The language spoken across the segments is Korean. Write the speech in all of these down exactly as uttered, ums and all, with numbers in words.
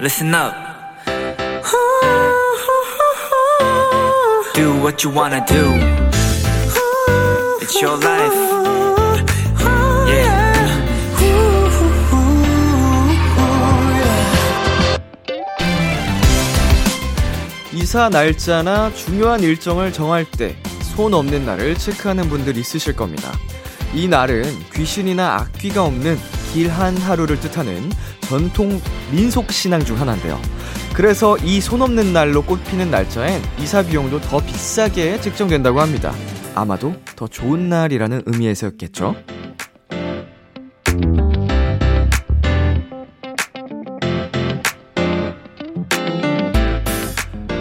listen up. Do what you wanna do. It's your life. Yeah. 이사 날짜나 중요한 일정을 정할 때 손 없는 날을 체크하는 분들이 있으실 겁니다. 이 날은 귀신이나 악귀가 없는 길 한 하루를 뜻하는 전통 민속 신앙 중 하나인데요. 그래서 이 손 없는 날로 꽃피는 날짜엔 이사 비용도 더 비싸게 책정된다고 합니다. 아마도 더 좋은 날이라는 의미에서였겠죠.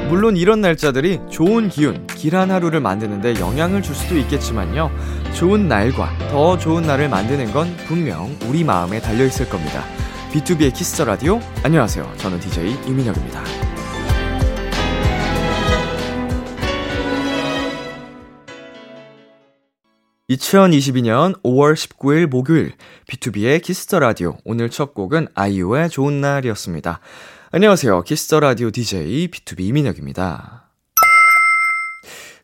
물론 이런 날짜들이 좋은 기운, 길 한 하루를 만드는데 영향을 줄 수도 있겠지만요. 좋은 날과 더 좋은 날을 만드는 건 분명 우리 마음에 달려있을 겁니다. 비투비의 키스 더 라디오, 안녕하세요. 저는 디제이 이민혁입니다. 이천이십이 년 오월 십구일 목요일, 비투비의 키스 더 라디오, 오늘 첫 곡은 아이유의 좋은 날이었습니다. 안녕하세요. 키스 더 라디오 디제이 비투비 이민혁입니다.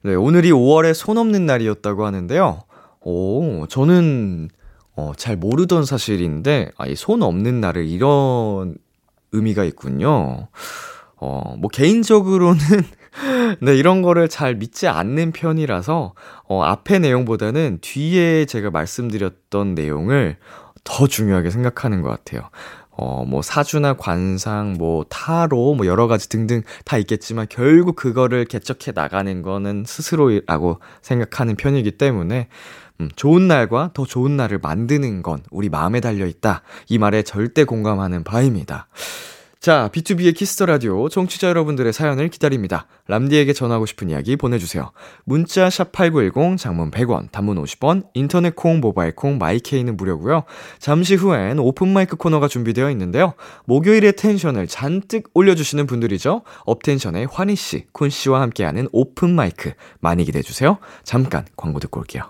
네, 오늘이 오월의 손 없는 날이었다고 하는데요. 오, 저는 어, 잘 모르던 사실인데 아, 이 손 없는 날을 이런 의미가 있군요. 어, 뭐 개인적으로는 네, 이런 거를 잘 믿지 않는 편이라서 어, 앞의 내용보다는 뒤에 제가 말씀드렸던 내용을 더 중요하게 생각하는 것 같아요. 어, 뭐, 사주나 관상, 뭐, 타로, 뭐, 여러 가지 등등 다 있겠지만, 결국 그거를 개척해 나가는 거는 스스로라고 생각하는 편이기 때문에, 음, 좋은 날과 더 좋은 날을 만드는 건 우리 마음에 달려있다. 이 말에 절대 공감하는 바입니다. 자, 비투비의 키스 더 라디오, 청취자 여러분들의 사연을 기다립니다. 람디에게 전하고 싶은 이야기 보내주세요. 문자 샵팔구일공, 장문 백 원, 단문 오십 원, 인터넷 콩, 모바일 콩, 마이케이는 무료고요. 잠시 후엔 오픈 마이크 코너가 준비되어 있는데요. 목요일의 텐션을 잔뜩 올려주시는 분들이죠. 업텐션의 환희 씨, 쿤 씨와 함께하는 오픈 마이크 많이 기대해 주세요. 잠깐 광고 듣고 올게요.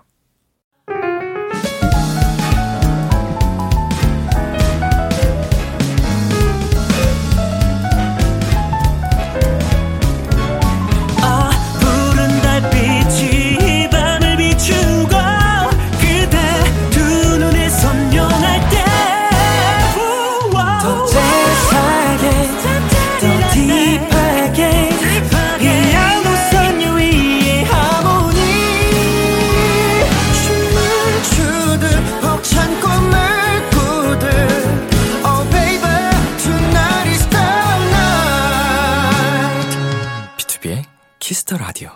키스 더 라디오.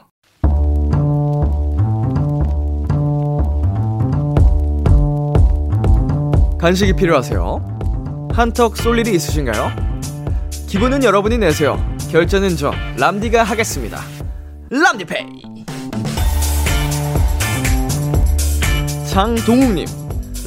간식이 필요하세요? 한턱 쏠 일이 있으신가요? 기분은 여러분이 내세요. 결제는 저 람디가 하겠습니다. 람디페이. 장동욱님,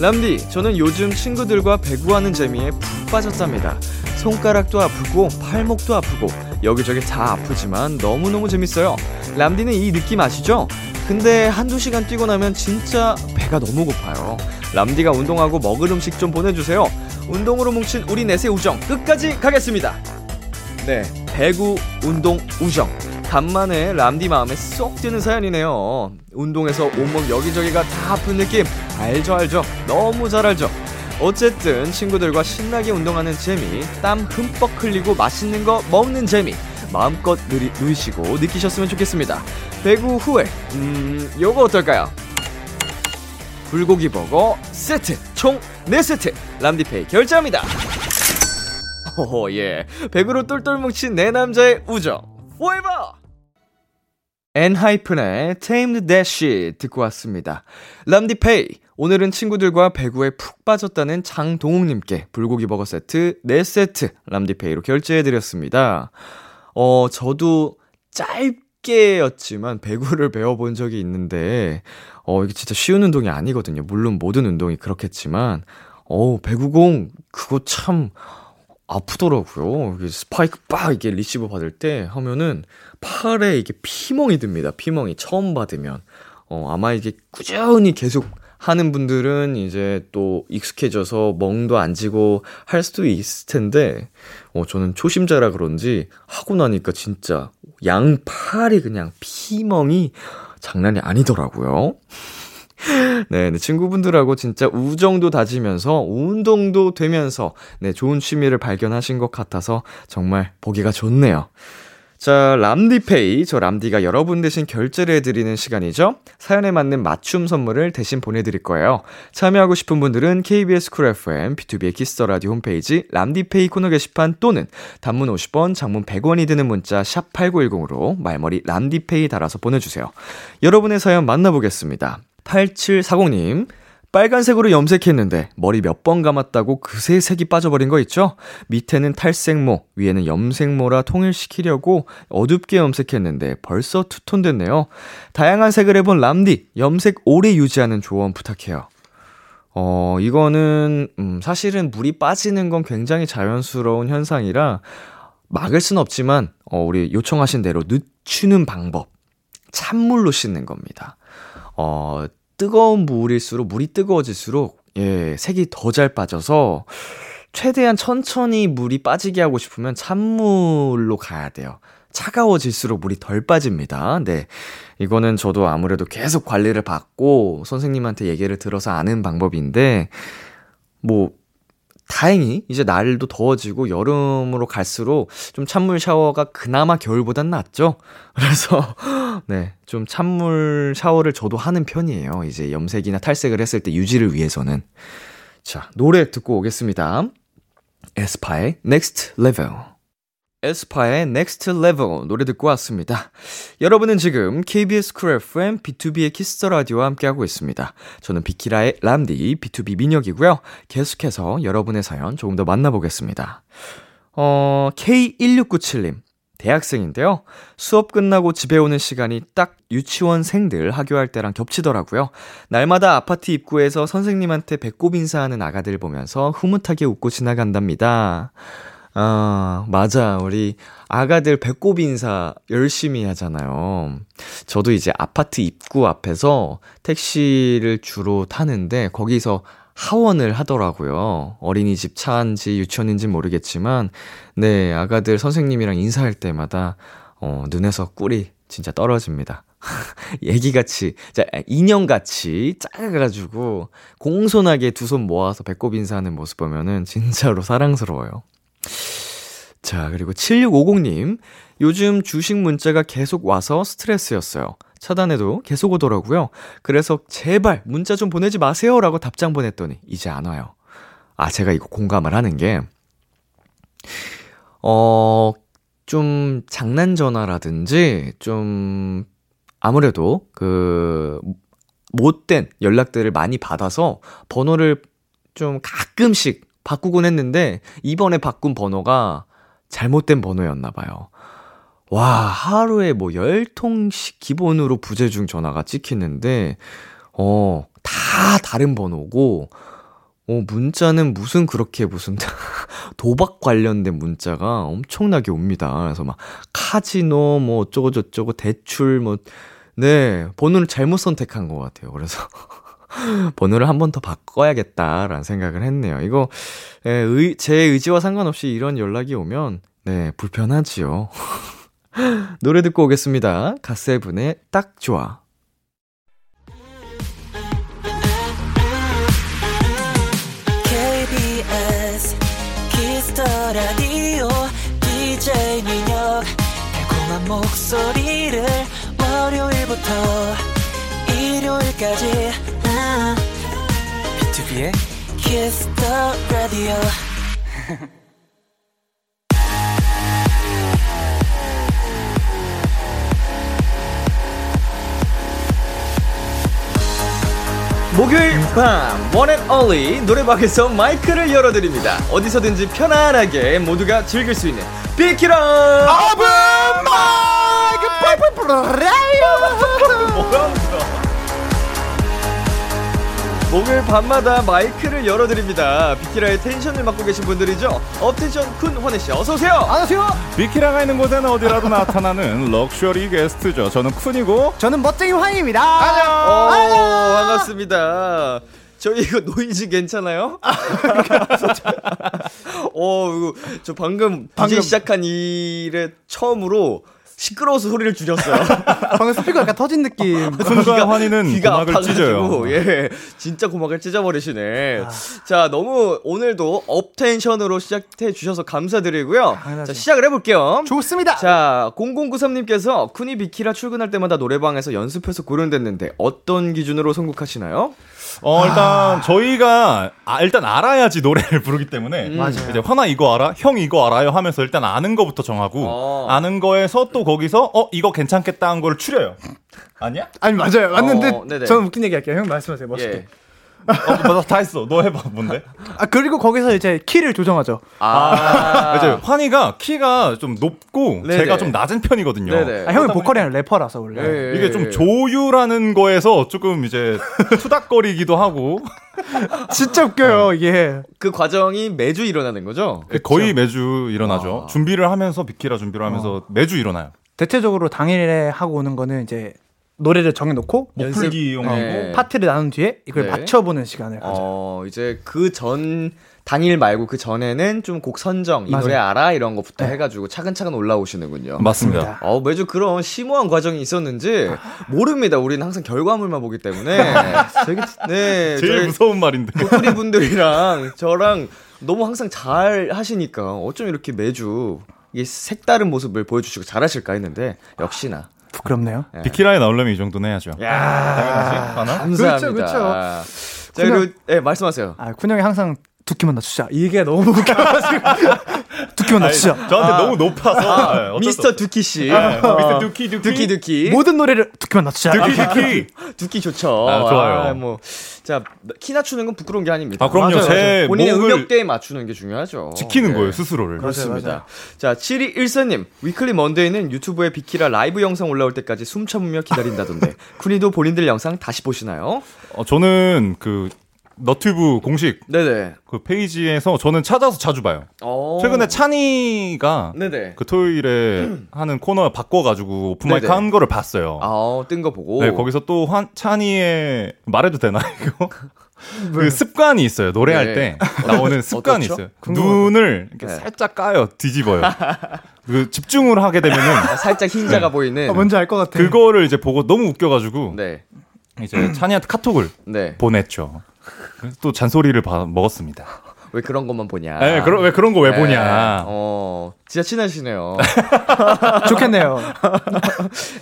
람디, 저는 요즘 친구들과 배구하는 재미에 푹 빠졌답니다. 손가락도 아프고 팔목도 아프고 여기저기 다 아프지만 너무너무 재밌어요. 람디는 이 느낌 아시죠? 근데 한두 시간 뛰고 나면 진짜 배가 너무 고파요. 람디가 운동하고 먹을 음식 좀 보내주세요. 운동으로 뭉친 우리 넷의 우정 끝까지 가겠습니다. 네, 배구, 운동, 우정. 간만에 람디 마음에 쏙 드는 사연이네요. 운동에서 온몸 여기저기가 다 아픈 느낌 알죠 알죠. 너무 잘 알죠. 어쨌든 친구들과 신나게 운동하는 재미, 땀 흠뻑 흘리고 맛있는 거 먹는 재미 마음껏 누리, 누리시고 느끼셨으면 좋겠습니다. 배구 후에 음... 요거 어떨까요? 불고기 버거 세트 총 네 세트 람디페이 결제합니다. 호호 예, 배구로 똘똘 뭉친 내 남자의 우정 포에버! 엔하이픈의 Tamed-Dashed 듣고 왔습니다. 람디페이, 오늘은 친구들과 배구에 푹 빠졌다는 장동욱님께 불고기 버거 세트 네 세트 람디페이로 결제해드렸습니다. 어, 저도 짧게였지만 배구를 배워본 적이 있는데 어, 이게 진짜 쉬운 운동이 아니거든요. 물론 모든 운동이 그렇겠지만 어, 배구공 그거 참 아프더라고요. 스파이크 빡 이게 리시브 받을 때 하면은 팔에 이게 피멍이 듭니다. 피멍이 처음 받으면 어, 아마 이게 꾸준히 계속 하는 분들은 이제 또 익숙해져서 멍도 안 지고 할 수도 있을 텐데, 어, 저는 초심자라 그런지 하고 나니까 진짜 양팔이 그냥 피멍이 장난이 아니더라고요. 네, 네, 친구분들하고 진짜 우정도 다지면서 운동도 되면서 네, 좋은 취미를 발견하신 것 같아서 정말 보기가 좋네요. 자, 람디페이, 저 람디가 여러분 대신 결제를 해드리는 시간이죠. 사연에 맞는 맞춤 선물을 대신 보내드릴 거예요. 참여하고 싶은 분들은 케이비에스 쿨 에프엠, 비투비의 키스 더 라디오 홈페이지 람디페이 코너 게시판 또는 단문 오십 원, 장문 백 원이 드는 문자 샵 팔구일공으로 말머리 람디페이 달아서 보내주세요. 여러분의 사연 만나보겠습니다. 팔칠사공님, 빨간색으로 염색했는데 머리 몇 번 감았다고 그새 색이 빠져버린 거 있죠? 밑에는 탈색모, 위에는 염색모라 통일시키려고 어둡게 염색했는데 벌써 투톤 됐네요. 다양한 색을 해본 람디, 염색 오래 유지하는 조언 부탁해요. 어, 이거는 음, 사실은 물이 빠지는 건 굉장히 자연스러운 현상이라 막을 순 없지만 어, 우리 요청하신 대로 늦추는 방법, 찬물로 씻는 겁니다. 어, 뜨거운 물일수록, 물이 뜨거워질수록, 예, 색이 더 잘 빠져서, 최대한 천천히 물이 빠지게 하고 싶으면 찬물로 가야 돼요. 차가워질수록 물이 덜 빠집니다. 네. 이거는 저도 아무래도 계속 관리를 받고, 선생님한테 얘기를 들어서 아는 방법인데, 뭐, 다행히 이제 날도 더워지고 여름으로 갈수록 좀 찬물 샤워가 그나마 겨울보단 낫죠. 그래서 네, 좀 찬물 샤워를 저도 하는 편이에요. 이제 염색이나 탈색을 했을 때 유지를 위해서는. 자, 노래 듣고 오겠습니다. 에스파의 Next Level. 에스파의 Next Level 노래 듣고 왔습니다. 여러분은 지금 케이비에스 쿨 에프엠 비투비의 키스 더 라디오와 함께하고 있습니다. 저는 비키라의 람디 비투비 민혁이고요. 계속해서 여러분의 사연 조금 더 만나보겠습니다. 어, 케이 일육구칠님, 대학생인데요. 수업 끝나고 집에 오는 시간이 딱 유치원생들 학교할 때랑 겹치더라고요. 날마다 아파트 입구에서 선생님한테 배꼽 인사하는 아가들 보면서 흐뭇하게 웃고 지나간답니다. 아, 맞아. 우리 아가들 배꼽 인사 열심히 하잖아요. 저도 이제 아파트 입구 앞에서 택시를 주로 타는데 거기서 하원을 하더라고요. 어린이집 차인지 유치원인지 모르겠지만 네, 아가들 선생님이랑 인사할 때마다 어, 눈에서 꿀이 진짜 떨어집니다. 애기같이, 인형같이 작아가지고 공손하게 두 손 모아서 배꼽 인사하는 모습 보면은 진짜로 사랑스러워요. 자, 그리고 칠육오공님, 요즘 주식 문자가 계속 와서 스트레스였어요. 차단해도 계속 오더라고요. 그래서 제발 문자 좀 보내지 마세요 라고 답장 보냈더니 이제 안 와요. 아, 제가 이거 공감을 하는 게 어, 좀 장난 전화라든지 좀 아무래도 그 못된 연락들을 많이 받아서 번호를 좀 가끔씩 바꾸곤 했는데 이번에 바꾼 번호가 잘못된 번호였나 봐요. 와, 하루에 뭐 열 통씩 기본으로 부재중 전화가 찍히는데 어, 다 다른 번호고 어, 문자는 무슨 그렇게 무슨 도박 관련된 문자가 엄청나게 옵니다. 그래서 막 카지노 뭐 어쩌고 저쩌고 대출 뭐 네, 번호를 잘못 선택한 것 같아요. 그래서 번호를 한 번 더 바꿔야겠다라는 생각을 했네요. 이거 예, 제 의지와 상관없이 이런 연락이 오면 네, 불편하지요. 노래 듣고 오겠습니다. 갓세븐의 딱 좋아. 케이비에스 키스 더 라디오 디제이 민혁, 달콤한 목소리를 월요일부터 일요일까지 비투비의 Kiss the Radio. 목요일 밤 One and Only 노래방에서 마이크를 열어드립니다. 어디서든지 편안하게 모두가 즐길 수 있는 비키라 오브 마이크. 뭐야? 목요일 밤마다 마이크를 열어드립니다. 비키라의 텐션을 맡고 계신 분들이죠. 업텐션 쿤, 환희씨 어서오세요. 안녕하세요. 비키라가 있는 곳에는 어디라도 나타나는 럭셔리 게스트죠. 저는 쿤이고 저는 멋쟁이 환희입니다. 안녕. 오, 안녕. 반갑습니다. 저희 이거 노이즈 괜찮아요? 어, 이거 저 방금, 방금 디제이 시작한 일에 처음으로 시끄러워서 소리를 줄였어요. 방금 스피커 약간 터진 느낌. 귀가 환희는 귀가 고막을 찢어요. 예, 진짜 고막을 찢어버리시네. 아. 자, 너무 오늘도 업텐션으로 시작해 주셔서 감사드리고요. 당연하지. 자, 시작을 해볼게요. 좋습니다. 자, 공공구삼님께서 쿤이 비키라 출근할 때마다 노래방에서 연습해서 고른댔는데 어떤 기준으로 선곡하시나요? 어, 일단 아. 저희가 아, 일단 알아야지 노래를 부르기 때문에 음. 이제 환아 이거 알아? 형 이거 알아요? 하면서 일단 아는 거부터 정하고 어. 아는 거에서 또 거기서 어 이거 괜찮겠다 한 거를 추려요. 아니야? 아니 맞아요. 맞는데 어, 저는 웃긴 얘기 할게요. 형 말씀하세요. 멋있게. 예. 어, 나 다 했어. 너 해봐. 뭔데? 아 그리고 거기서 이제 키를 조정하죠. 아, 이제 환희가 키가 좀 높고 네네. 제가 좀 낮은 편이거든요. 아, 형이 보컬이 아니라 래퍼라서 원래 네네. 이게 좀 조율하는 거에서 조금 이제 투닥거리기도 하고. 진짜 웃겨요. 이게 네. 그 과정이 매주 일어나는 거죠? 그렇죠? 거의 매주 일어나죠. 아. 준비를 하면서 비키라 준비를 하면서 어. 매주 일어나요. 대체적으로 당일에 하고 오는 거는 이제. 노래를 정해놓고 목풀기용하고 네. 파트를 나눈 뒤에 이걸 네. 맞춰보는 시간을 가져요. 어, 이제 그 전 당일 말고 그 전에는 좀 곡 선정, 이 맞아요. 노래 알아 이런 거부터 네. 해가지고 차근차근 올라오시는군요. 맞습니다. 어, 매주 그런 심오한 과정이 있었는지 모릅니다. 우리는 항상 결과물만 보기 때문에 되게, 네, 제일 무서운 말인데 도토리 분들이랑 저랑 너무 항상 잘 하시니까 어쩜 이렇게 매주 이게 색다른 모습을 보여주시고 잘하실까 했는데 역시나 부끄럽네요. 예. 비키라에 나오려면 이 정도는 해야죠. 야, 감사합니다. 그렇죠, 그렇죠. 자, 그리고 예, 말씀하세요. 아, 쿤 형이 항상 두 키만 낮추자. 이게 너무 웃겨가지고 두 키만 낮추자. 아니, 저한테 아. 너무 높아서 아, 미스터 두키 씨, 아, 어. 미스터 두키 두키 두키 두키 모든 노래를 두 키만 낮추자. 두키 두키 두키 좋죠. 아, 좋아요. 아, 뭐. 자, 키 낮추는 건 부끄러운 게 아닙니다. 아, 그럼요. 맞아요, 제 본인의 음역대에 맞추는 게 중요하죠. 지키는 네. 거예요, 스스로를. 그렇습니다. 맞아요, 맞아요. 자, 칠이일사님. 위클리 먼데이는 유튜브에 비키라 라이브 영상 올라올 때까지 숨 참으며 기다린다던데. 쿤이도 본인들 영상 다시 보시나요? 어, 저는 그 너튜브 공식 네네. 그 페이지에서 저는 찾아서 자주 봐요. 최근에 찬이가 네네. 그 토요일에 음. 하는 코너 바꿔가지고 오픈마이크 한 거를 봤어요. 아, 뜬 거 보고. 네, 거기서 또 환, 찬이의 말해도 되나 이거? 그 습관이 있어요. 노래할 네. 때 나오는 습관이 있어요. 눈을 이렇게 네. 살짝 까요. 뒤집어요. 그 집중을 하게 되면은 아, 살짝 흰자가 네. 보이는. 아, 뭔지 알 것 같아. 그거를 이제 보고 너무 웃겨가지고 네. 이제 찬이한테 카톡을 네. 보냈죠. 또 잔소리를 봐, 먹었습니다. 왜 그런 것만 보냐? 네, 그러, 왜 그런 거 왜 보냐? 어, 진짜 친하시네요. 좋겠네요.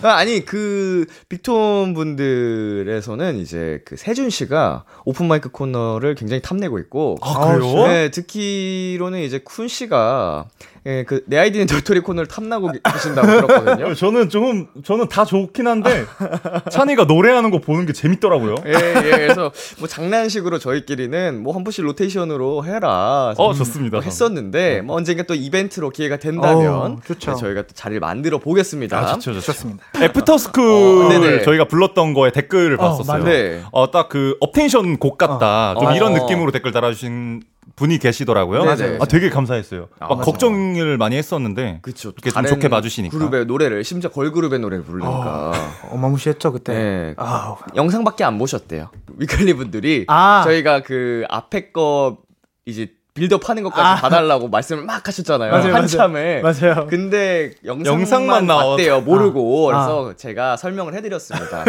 아니 그 빅톤 분들에서는 이제 그 세준 씨가 오픈 마이크 코너를 굉장히 탐내고 있고, 아 그래요? 네, 듣기로는 이제 쿤 씨가 예, 그 내 아이디는 돌토리 코너를 탐나고 계신다고 들었거든요. 저는 조금 저는 다 좋긴 한데 찬이가 노래하는 거 보는 게 재밌더라고요. 예, 예. 그래서 뭐 장난식으로 저희끼리는 뭐 한 번씩 로테이션으로 해라. 어, 좋습니다. 뭐 했었는데 네. 뭐 언젠가 또 이벤트로 기회가 된다면 오, 좋죠. 네, 저희가 또 자리를 만들어 보겠습니다. 아, 좋죠, 좋죠. 좋습니다. 애프터스쿨을 어, 저희가 불렀던 거에 댓글을 어, 봤었어요. 네. 어, 딱 그 업텐션 곡 같다. 어. 좀 어. 이런 느낌으로 댓글 달아주신 분이 계시더라고요. 맞아요. 아, 되게 감사했어요. 아, 막 맞아요. 걱정을 많이 했었는데 그렇죠. 좀 좋게 봐주시니까. 그룹의 노래를 심지어 걸그룹의 노래를 부르니까 어, 어마무시했죠 그때. 네. 아, 영상밖에 안 보셨대요. 위클리 분들이 아. 저희가 그 앞에 거 이제 빌드업 하는 것까지 아. 봐달라고 말씀을 막 하셨잖아요. 맞아요, 한참에. 맞아요. 맞아요. 근데 영상만, 영상만 봤대요. 모르고. 아. 그래서 아. 제가 설명을 해드렸습니다.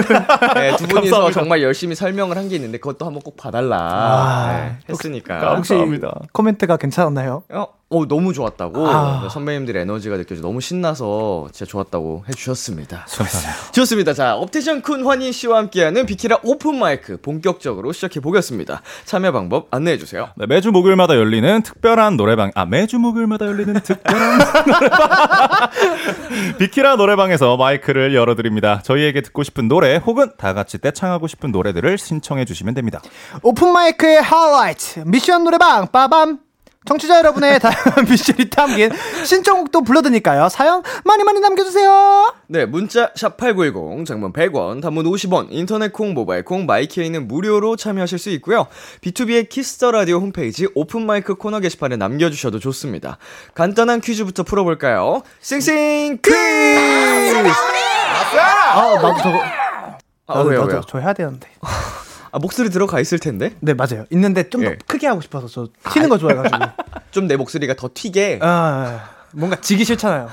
네, 두 분이서 감사합니다. 정말 열심히 설명을 한 게 있는데 그것도 한번 꼭 봐달라 아. 네, 했으니까. 혹시, 감사합니다. 혹시 코멘트가 괜찮았나요? 어? 어, 너무 좋았다고. 아. 선배님들의 에너지가 느껴지고 너무 신나서 진짜 좋았다고 해주셨습니다. 감사합니다. 좋습니다. 자, 업텐션 쿤 환희 씨와 함께하는 비키라 오픈마이크 본격적으로 시작해보겠습니다. 참여 방법 안내해주세요. 네, 매주 목요일마다 열리는 특별한 노래방, 아, 매주 목요일마다 열리는 특별한 노래방. 비키라 노래방에서 마이크를 열어드립니다. 저희에게 듣고 싶은 노래 혹은 다 같이 떼창하고 싶은 노래들을 신청해주시면 됩니다. 오픈마이크의 하이라이트, 미션 노래방, 빠밤! 청취자 여러분의 다양한 미션이 담긴 신청곡도 불러드니까요. 사연 많이 많이 남겨주세요. 네, 문자 샵팔구일공, 장문 백 원, 단문 오십 원, 인터넷 콩, 모바일 콩, 마이케이는 무료로 참여하실 수 있고요. 비투비의 키스 더 라디오 홈페이지 오픈 마이크 코너 게시판에 남겨주셔도 좋습니다. 간단한 퀴즈부터 풀어볼까요? 싱싱 퀴즈! 아, 나도 저거. 아, 나도, 왜요, 나도 왜요? 저 해야 되는데. 아, 목소리 들어가 있을 텐데? 네, 맞아요. 있는데 좀 더 예. 크게 하고 싶어서 저 튀는 거 좋아해가지고. 좀 내 목소리가 더 튀게. 아, 뭔가 지기 싫잖아요.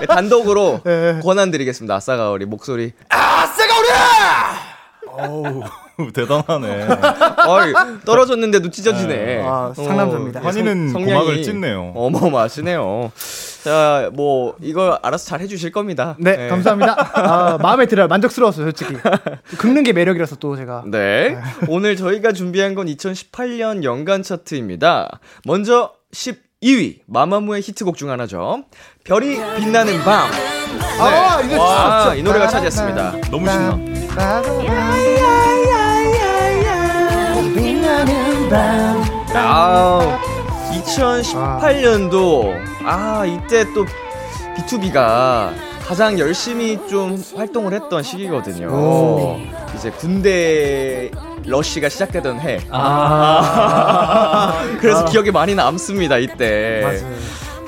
네, 단독으로 네. 권한 드리겠습니다. 아싸가오리 목소리. 아싸가오리! 어우, 대단하네. 어이, 떨어졌는데도 찢어지네. 아, 상남자입니다. 환희는 고막을 찢네요. 어마어마하시네요. 자, 뭐 이거 알아서 잘 해주실 겁니다. 네, 네. 감사합니다. 아, 마음에 들어요. 만족스러웠어요, 솔직히. 긁는 게 매력이라서 또 제가. 네. 오늘 저희가 준비한 건 이천십팔 년 연간 차트입니다. 먼저 십이 위 마마무의 히트곡 중 하나죠. 별이 빛나는 밤. 네. 아, 이거 와, 진짜 이 노래가 차지했습니다. 너무 신나. 아, 이천십팔 년도 아, 이때 또 비투비가 가장 열심히 좀 활동을 했던 시기거든요. 오. 이제 군대 러쉬가 시작되던 해. 아. 그래서 아. 기억이 많이 남습니다, 이때. 맞아요.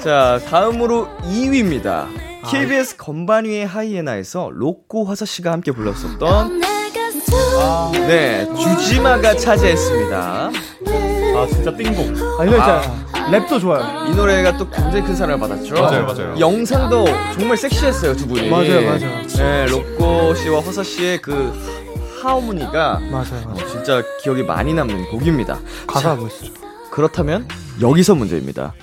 자, 다음으로 이 위입니다. 케이비에스 아. 건반 위의 하이에나에서 로꼬 화사씨가 함께 불렀었던 아. 네, 주지마가 차지했습니다. 아, 진짜 띵곡. 아, 이 노래 진짜 아. 랩도 좋아요. 이 노래가 또 굉장히 큰 사랑을 받았죠. 맞아요, 맞아요. 영상도 정말 섹시했어요, 두 분이. 맞아요, 맞아요. 네, 로꼬 씨와 허서 씨의 그 하모니가 맞아요, 맞아요. 진짜 기억이 많이 남는 곡입니다. 가사가 멋있죠. 그렇다면 여기서 문제입니다.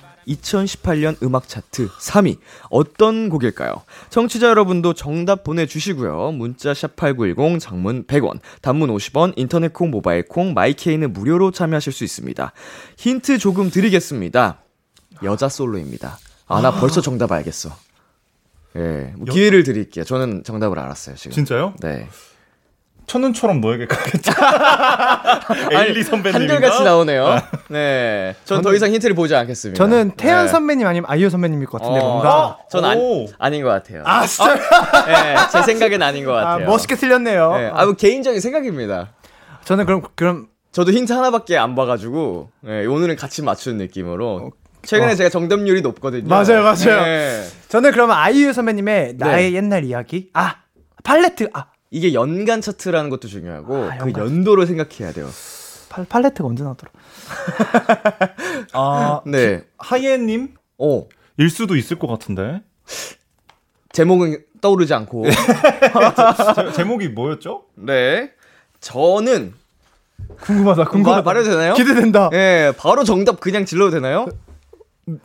이천십팔 년 음악 차트 삼 위 어떤 곡일까요? 청취자 여러분도 정답 보내주시고요. 문자 샵팔구일공, 장문 백 원, 단문 오십 원, 인터넷 콩, 모바일 콩, 마이케이는 무료로 참여하실 수 있습니다. 힌트 조금 드리겠습니다. 여자 솔로입니다. 아, 나 벌써 정답 알겠어. 예, 뭐 기회를 드릴게요. 저는 정답을 알았어요, 지금. 진짜요? 네. 천운처럼 너에게 가겠죠. 에일리 선배님인가? 한결같이 나오네요. 네, 전 더 이상 힌트를 보지 않겠습니다. 저는 태연 네. 선배님 아니면 아이유 선배님일 것 같은데 어, 뭔가. 전 안, 아닌 것 같아요. 아, 진짜? 어, 네, 제 생각엔 아닌 것 같아요. 아, 멋있게 틀렸네요. 네, 아, 뭐 개인적인 생각입니다. 저는 그럼 그럼 저도 힌트 하나밖에 안 봐가지고 네, 오늘은 같이 맞추는 느낌으로. 어. 최근에 어. 제가 정답률이 높거든요. 맞아요, 맞아요. 네. 저는 그러면 아이유 선배님의 나의 네. 옛날 이야기. 아, 팔레트. 아. 이게 연간 차트라는 것도 중요하고 아, 그 연도를 생각해야 돼요. 팔, 팔레트가 언제 나왔더라. 아, 네. 하예님? 어. 일 수도 있을 것 같은데. 제목은 떠오르지 않고. 제, 제목이 뭐였죠? 네. 저는 궁금하다. 궁금하다. 말해도 되나요? 기대된다. 예, 네, 바로 정답 그냥 질러도 되나요?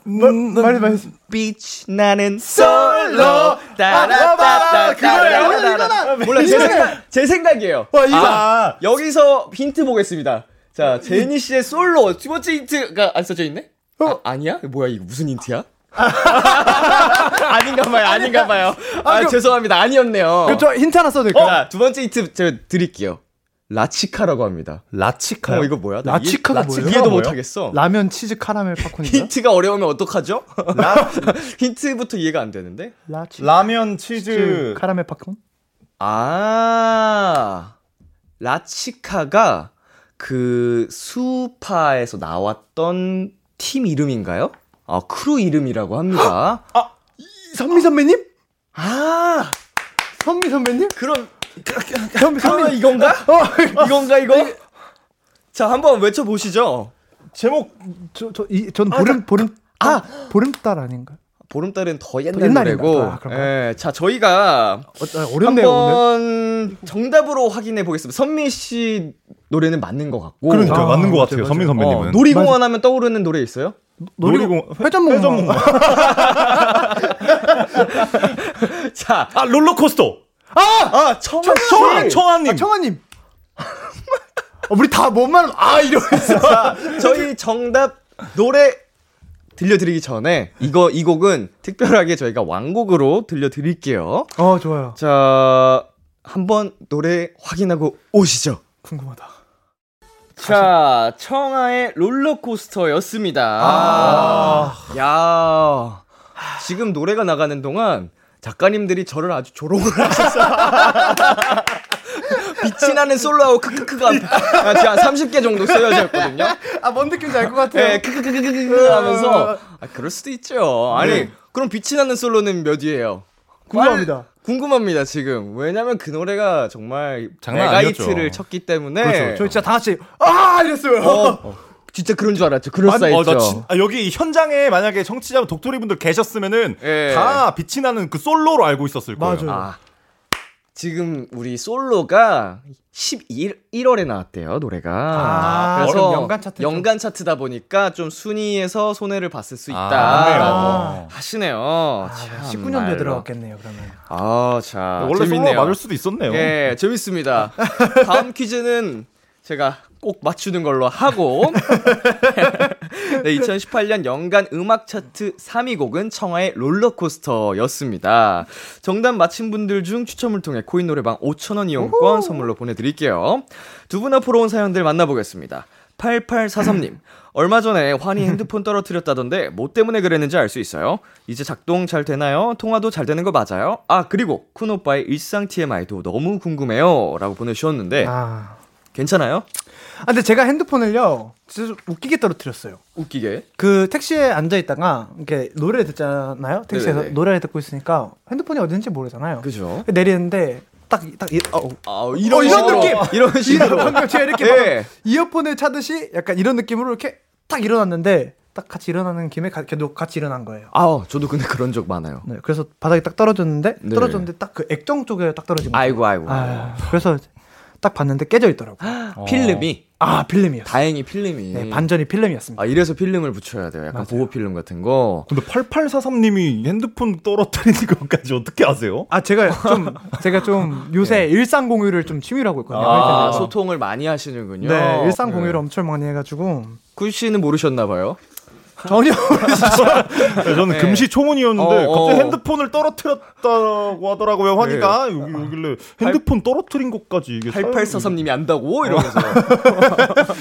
말해 말해. 빛 나는 솔로 따라따따 따라따라. 몰라, 제 생각, 제 생각이에요. 와, 이거 아, 여기서 힌트 보겠습니다. 자, 제니 씨의 솔로 두 번째 힌트가 안 써져 있네? 어? 아, 아니야? 뭐야, 이거 무슨 힌트야? 아닌가 봐요. 아닌가 봐요. 아, 아, 그럼, 죄송합니다. 아니었네요. 그럼 저 힌트 하나 써도 될까요? 어? 자, 두 번째 힌트 제가 드릴게요. 라치카라고 합니다. 라치카요? 어, 이거 뭐야? 라치카가 라치, 뭐예요? 이해도 못하겠어. 라면 치즈 카라멜 팝콘인가? 힌트가 어려우면 어떡하죠? 라... 힌트부터 이해가 안 되는데? 라치... 라면 치즈... 치즈 카라멜 팝콘? 아, 라치카가 그 수파에서 나왔던 팀 이름인가요? 아, 크루 이름이라고 합니다. 아, 선미 선배님? 아, 선미 선배님? 그럼 그럼 그럼 이건가? 어, 이건가 이거? 네. 자, 한번 외쳐 보시죠. 제목 저 저 이 전 보름 보름 아 보름달 아닌가? 보름달은 더 옛날 노래고. 아, 예. 자, 저희가 어, 어렵네요, 한번 정답으로 확인해 보겠습니다. 선미 씨 노래는 맞는 것 같고. 그러니까 아, 맞는 것 같아요. 맞아, 선미 선배님은. 어, 놀이공원 맞아. 하면 떠오르는 노래 있어요? 놀이공원 회전목마. 회전목마. 자, 아, 롤러코스터. 아! 아, 청아, 청아, 청아님. 아, 청아님. 어, 우리 다 뭔 말, 아, 이러면서. 자, 저희 정답 노래 들려드리기 전에, 이거, 이 곡은 특별하게 저희가 완곡으로 들려드릴게요. 어, 좋아요. 자, 한번 노래 확인하고 오시죠. 궁금하다. 자, 청하의 롤러코스터였습니다. 아~ 야, 지금 노래가 나가는 동안 작가님들이 저를 아주 조롱을 하셨어요. 빛이 나는 솔로하고 크크크가 아, 제가 삼십 개 정도 쓰여졌거든요. 아, 뭔 느낌인지 알 것 같아요. 네, 크크크크크 하면서 아, 그럴 수도 있죠. 아니, 네. 그럼 빛이 나는 솔로는 몇 위예요? 궁금합니다. 궁금합니다 지금. 왜냐면 그 노래가 정말 메가히트를 쳤기 때문에. 그렇죠. 저 진짜 다 같이 아 이랬어요. 어, 어. 진짜 그런 줄 알았죠. 그럴싸했죠. 어, 진... 아, 여기 현장에 만약에 청취자 독토리분들 계셨으면은 예. 다 빛이 나는 그 솔로로 알고 있었을 거예요. 맞아요. 아, 지금 우리 솔로가 십일 월에 나왔대요 노래가. 아, 그래서 연간 차트 연간 차트다 보니까 좀 순위에서 손해를 봤을 수 있다. 아, 하시네요. 아, 십구 년도에 들어갔겠네요 그러면. 아, 자, 원래 솔로 맞을 수도 있었네요. 예, 재밌습니다. 다음 퀴즈는 제가 꼭 맞추는 걸로 하고. 네, 이천십팔 년 연간 음악 차트 삼 위 곡은 청하의 롤러코스터였습니다. 정답 맞힌 분들 중 추첨을 통해 코인 노래방 오천 원 이용권 선물로 보내드릴게요. 두 분 앞으로 온 사연들 만나보겠습니다. 팔팔사삼 님, 얼마 전에 환희 핸드폰 떨어뜨렸다던데 뭐 때문에 그랬는지 알 수 있어요? 이제 작동 잘 되나요? 통화도 잘 되는 거 맞아요? 아, 그리고 쿤 오빠의 일상 티엠아이도 너무 궁금해요 라고 보내주셨는데 아... 괜찮아요? 아, 근데 제가 핸드폰을요 진짜 좀 웃기게 떨어뜨렸어요. 웃기게? 그 택시에 앉아있다가 이렇게 노래를 듣잖아요. 택시에서 네네네. 노래를 듣고 있으니까 핸드폰이 어딘지 모르잖아요. 그죠? 내리는데 딱 딱 어, 아, 이런, 어, 이런 느낌 이런 식으로 방금 제가 이렇게 네. 이어폰을 차듯이 약간 이런 느낌으로 이렇게 딱 일어났는데 딱 같이 일어나는 김에 가, 걔도 같이 일어난 거예요. 아, 저도 근데 그런 적 많아요. 네, 그래서 바닥에 딱 떨어졌는데 네. 떨어졌는데 딱 그 액정 쪽에 딱 떨어진 거예요. 아이고 아이고. 아, 그래서 딱 봤는데 깨져있더라고요. 필름이? 아, 필름이요. 다행히 필름이. 네, 반전이 필름이었습니다. 아, 이래서 필름을 붙여야 돼요. 약간 맞아요. 보호 필름 같은 거. 근데 팔팔사삼 님이 핸드폰 떨어뜨리는 것까지 어떻게 아세요? 아, 제가 좀 제가 좀 요새 네. 일상 공유를 좀 취미로 하고 있거든요. 아, 소통을 많이 하시는군요. 네, 일상 공유를 네. 엄청 많이 해가지고. 쿤 씨는 모르셨나 봐요. 전혀 네, 저는 네. 금시초문이었는데 어, 어. 갑자기 핸드폰을 떨어뜨렸다고 하더라고요. 환희가 네. 여기, 여길래 핸드폰 떨어뜨린 것까지 이게 팔팔사삼 님이 안다고? 이러면서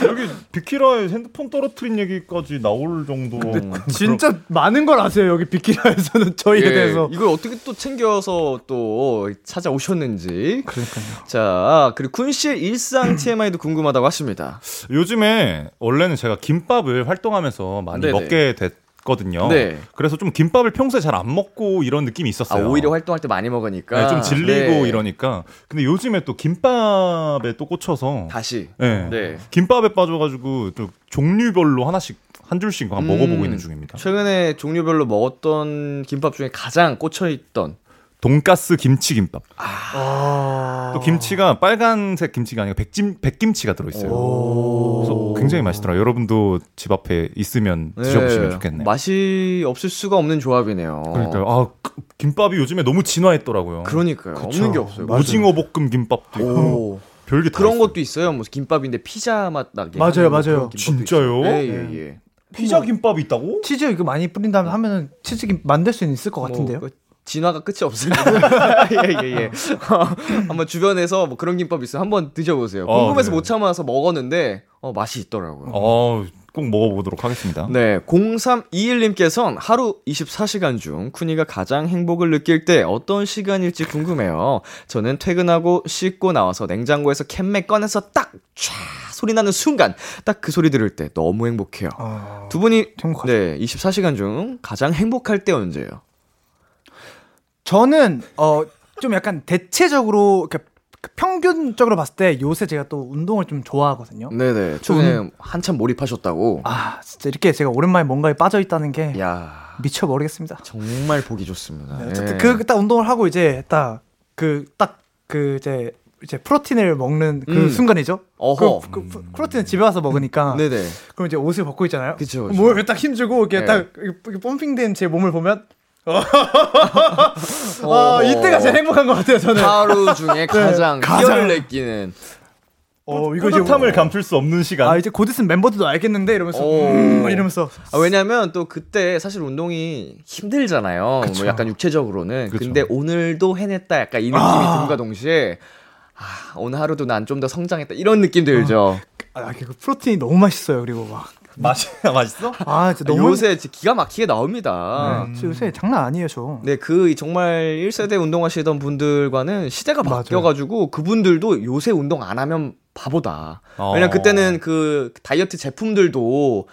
여기 비키라에 핸드폰 떨어뜨린 얘기까지 나올 정도로 진짜 그런... 많은 걸 아세요. 여기 비키라에서는 저희에 예, 대해서 이걸 어떻게 또 챙겨서 또 찾아오셨는지. 그러니까요. 자, 그리고 쿤 씨의 일상 티엠아이도 궁금하다고 하십니다. 요즘에 원래는 제가 김밥을 활동하면서 많이 네네. 먹게 됐거든요. 네. 그래서 좀 김밥을 평소에 잘 안 먹고 이런 느낌이 있었어요. 아, 오히려 활동할 때 많이 먹으니까 네, 좀 질리고 네. 이러니까. 근데 요즘에 또 김밥에 또 꽂혀서 다시 네. 네. 김밥에 빠져가지고 또 종류별로 하나씩 한 줄씩 음, 먹어보고 있는 중입니다. 최근에 종류별로 먹었던 김밥 중에 가장 꽂혀있던 돈가스 김치 김밥. 아. 또 김치가 빨간색 김치가 아니고 백김 백김치가 들어있어요. 그래서 굉장히 맛있더라고요. 여러분도 집 앞에 있으면 네. 드셔보시면 좋겠네요. 맛이 없을 수가 없는 조합이네요. 그러니까요. 아, 그, 김밥이 요즘에 너무 진화했더라고요. 그러니까요. 그쵸. 없는 게 없어요. 오징어 볶음 김밥도 있고. 별게 다 그런 있어요. 것도 있어요. 뭐 김밥인데 피자 맛 나게. 맞아요, 맞아요. 진짜요? 네, 예, 예, 예. 피자 김밥이 있다고? 치즈 이거 많이 뿌린 다음에 하면은 치즈 김 만들 수는 있을 것 같은데요. 뭐, 그, 진화가 끝이 없습니다. 예, 예, 예. 한번 주변에서 뭐 그런 김밥 있으면 한번 드셔보세요. 궁금해서 어, 네. 못 참아서 먹었는데, 어, 맛이 있더라고요. 어, 꼭 먹어보도록 하겠습니다. 네. 공삼이일 님께서는 하루 이십사 시간 중 쿤이가 가장 행복을 느낄 때 어떤 시간일지 궁금해요. 저는 퇴근하고 씻고 나와서 냉장고에서 캔맥 꺼내서 딱 촤 소리 나는 순간 딱 그 소리 들을 때 너무 행복해요. 어, 두 분이 행복하죠. 네, 이십사 시간 중 가장 행복할 때 언제예요? 저는 어 좀 약간 대체적으로 이렇게 평균적으로 봤을 때 요새 제가 또 운동을 좀 좋아하거든요. 네네. 최근에 운... 한참 몰입하셨다고. 아, 진짜 이렇게 제가 오랜만에 뭔가에 빠져 있다는 게 야, 미쳐 모르겠습니다. 정말 보기 좋습니다. 네, 어쨌든 예. 그 딱 운동을 하고 이제 딱 그 딱 그 이제 이제 프로틴을 먹는 그 음. 순간이죠. 어허. 그, 그, 그 프로틴을 집에 와서 먹으니까. 네네. 그럼 이제 옷을 벗고 있잖아요. 그렇죠. 몸을 딱 힘주고 이렇게 네. 딱 이렇게 펌핑된 제 몸을 보면. 어, 이때가 제일 행복한 것 같아요. 저는 하루 중에 가장 기열을 느끼는 어, 이거 뿌듯함을 감출 수 없는 시간. 아, 이제 곧 있으면 멤버들도 알겠는데 이러면서 음, 이러면서 아, 왜냐면 또 그때 사실 운동이 힘들잖아요. 그쵸. 뭐 약간 육체적으로는. 그쵸. 근데 오늘도 해냈다 약간 이 느낌이 아~ 듦과 동시에 아, 오늘 하루도 난 좀 더 성장했다 이런 느낌 들죠. 아. 아, 그 프로틴이 너무 맛있어요. 그리고 막 맛이 맛있어? 아, 진짜 너무 요새 기가 막히게 나옵니다. 네, 요새 장난 아니에요, 저. 네, 그 정말 일 세대 운동하시던 분들과는 시대가 바뀌어가지고 맞아요. 그분들도 요새 운동 안 하면 바보다. 어. 왜냐면 그때는 그 다이어트 제품들도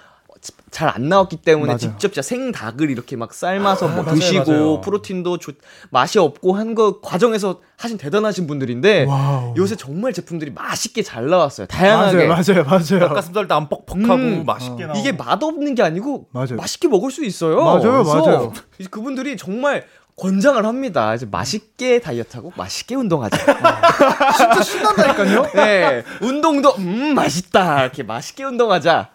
잘 안 나왔기 때문에 맞아요. 직접 진짜 생닭을 이렇게 막 삶아서 아, 뭐 맞아요, 드시고 맞아요. 프로틴도 조, 맛이 없고 한 거 과정에서 하신 대단하신 분들인데 와우. 요새 정말 제품들이 맛있게 잘 나왔어요. 다양하게. 맞아요, 맞아요, 맞아요. 닭가슴살도 안 뻑뻑하고 음, 맛있게 어. 나와. 이게 맛없는 게 아니고 맞아요. 맛있게 먹을 수 있어요. 맞아요, 맞아요. 그분들이 정말 권장을 합니다. 이제 맛있게 다이어트하고 맛있게 운동하자. 진짜 신난다니까요. 네, 운동도 음 맛있다. 이렇게 맛있게 운동하자.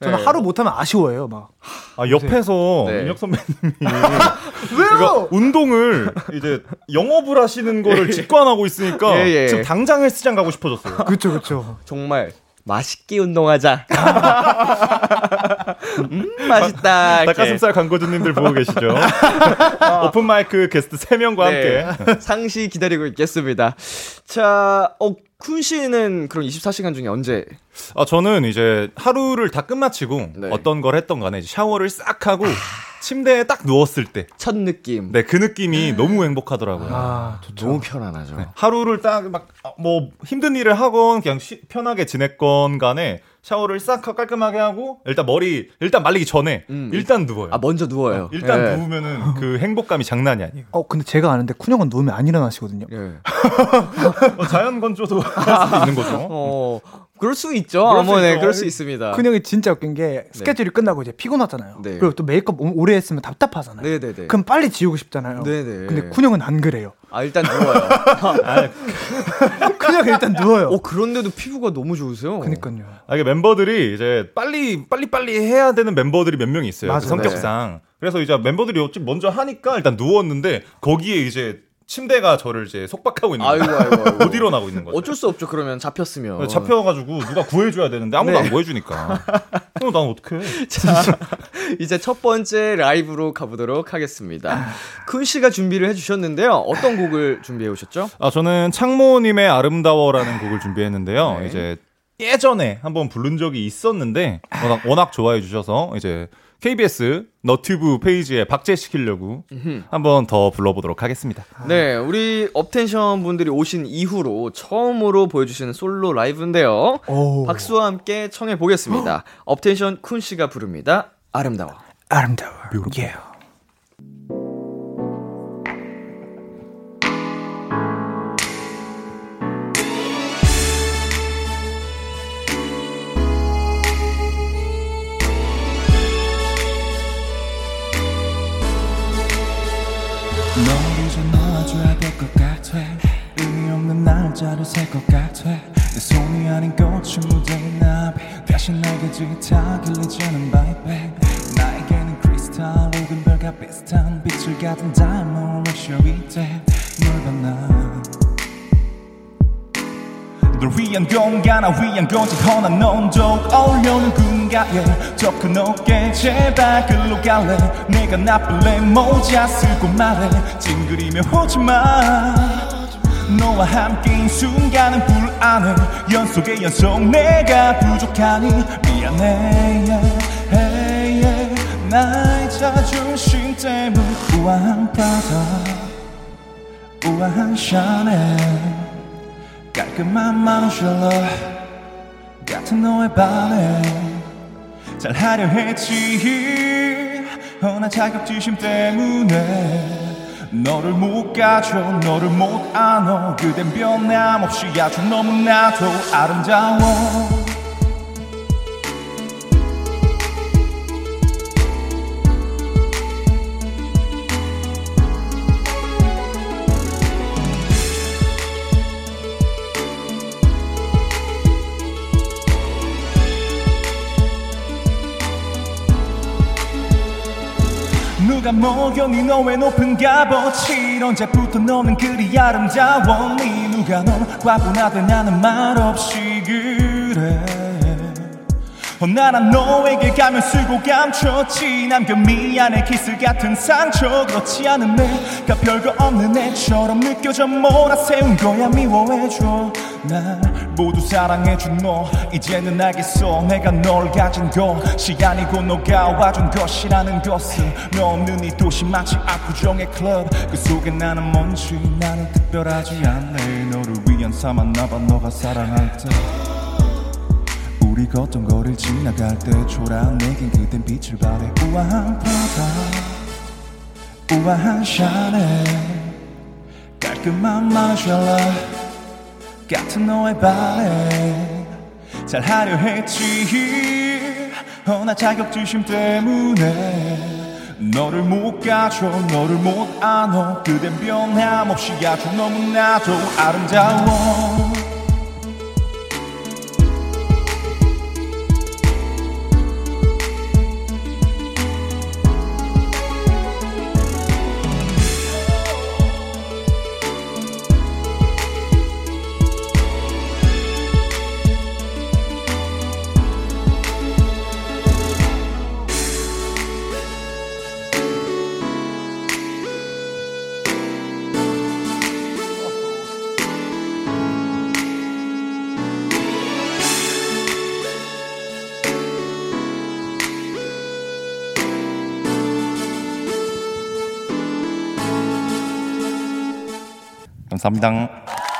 저는 네. 하루 못하면 아쉬워요, 막. 아, 옆에서 네. 민혁 선배님이. 왜요? 그러니까 운동을 이제 영업을 하시는 거를 직관하고 있으니까 예, 예. 지금 당장 헬스장 가고 싶어졌어요. 그쵸, 그쵸. 정말 맛있게 운동하자. 음, 맛있다. 아, 닭가슴살 광고주님들 보고 계시죠? 아. 오픈마이크 게스트 세 명과 네. 함께. 상시 기다리고 있겠습니다. 자, 어, 쿤 씨는 그럼 이십사 시간 중에 언제? 아, 저는 이제 하루를 다 끝마치고 네. 어떤 걸 했던 간에 이제 샤워를 싹 하고 아... 침대에 딱 누웠을 때 첫 느낌. 네, 그 느낌이 너무 행복하더라고요. 아, 좋죠. 너무 편안하죠. 네, 하루를 딱 막 뭐 힘든 일을 하건 그냥 쉬, 편하게 지냈건 간에 샤워를 싹 깔끔하게 하고 일단 머리 일단 말리기 전에 음, 일단 누워요. 아, 먼저 누워요. 일단 예. 누우면은 그 행복감이 장난이 아니에요. 어, 근데 제가 아는데 쿤형은 누우면 안 일어나시거든요. 예. 어, 자연 건조도 할 수도 있는 거죠. 어, 그럴 수 있죠. 아무네 그럴, 네, 그럴 수 있습니다. 쿤형이 진짜 웃긴 게 스케줄이 네. 끝나고 이제 피곤하잖아요. 네. 그리고 또 메이크업 오래 했으면 답답하잖아요. 네, 네, 네. 그럼 빨리 지우고 싶잖아요. 네, 네. 근데 쿤형은 안 그래요. 아, 일단 누워요. 그냥 일단 누워요. 어, 그런데도 피부가 너무 좋으세요. 그니까요. 아, 이게 멤버들이 이제 빨리, 빨리, 빨리 해야 되는 멤버들이 몇 명 있어요. 맞아, 그 성격상. 네. 그래서 이제 멤버들이 먼저 하니까 일단 누웠는데 거기에 이제 침대가 저를 이제 속박하고 있는 거예요. 아이고, 아이고, 아이고. 못 일어나고 있는 거죠. 어쩔 수 없죠. 그러면 잡혔으면 잡혀가지고 누가 구해줘야 되는데 아무도 네. 안 구해주니까. 어, 난 어떡해. 자, 이제 첫 번째 라이브로 가보도록 하겠습니다. 쿤 씨가 준비를 해주셨는데요. 어떤 곡을 준비해 오셨죠? 아, 저는 창모님의 아름다워라는 곡을 준비했는데요. 네. 이제 예전에 한번 부른 적이 있었는데 워낙, 워낙 좋아해 주셔서 이제 케이비에스 너튜브 페이지에 박제시키려고 한번 더 불러보도록 하겠습니다. 네, 우리 업텐션 분들이 오신 이후로 처음으로 보여주시는 솔로 라이브인데요. 오. 박수와 함께 청해보겠습니다. 업텐션 쿤 씨가 부릅니다. 아름다워. 아름다워. 예. 너를 좀 넣어줘야 될 것 같아. 의미 없는 날짜를 셀 것 같아. 내 손이 아닌 꽃이 묻어있는 앞 다시 너가 짙하길래 주는 바이백. 나에게는 크리스탈 혹은 별과 비슷한 빛을 가진 diamond luxury 때 널 만나. 널 위한 공간 나 위한 거지 허난 넌 더욱 어울려는 군가에 더 큰 어깨 제발 글로 갈래 내가 나쁠래 모자 쓰고 말해 찡그리며 오지마 너와 함께인 순간은 불안해 연속의 연속 내가 부족하니 미안해 yeah, yeah. 나의 자존심 때문에 우아한 바다 우아한 샤넬 깔끔한 마누셜러 같은 너의 반응 잘하려 했지 허나 자격지심 때문에 너를 못 가져 너를 못 안어 그댄 변함없이 아주 너무나도 아름다워 뭐여 니 너의 높은 값어치 언제부터 너는 그리 아름다워 니 누가 넌 과분하대 나는 말없이 그래 어, 나란 너에게 가면 쓰고 감췄지. 남겨 미안해 기술 같은 상처. 그렇지 않은 내가 별거 없는 애처럼 느껴져. 몰아세운 거야 미워해줘. 날 모두 사랑해준 너 이제는 알겠어. 내가 널 가진 건 시간이고 너가 와준 것이라는 것을. 너 없는 이 도시 마치 압구정의 클럽 그 속에 나는 먼지. 나는 특별하지 않네. 너를 위한 사만나봐. 너가 사랑할 때 우리 걷던 거리를 지나갈 때 초라한 내겐 그땐 빛을 발해. 우아한 프라다 우아한 샤넬 깔끔한 마샬라 같은 너의 발에 잘하려 했지. 허나 어, 자격지심 때문에 너를 못 가져 너를 못 안어. 그댄 변함없이 아주 너무나도 아름다워. 감사합니다.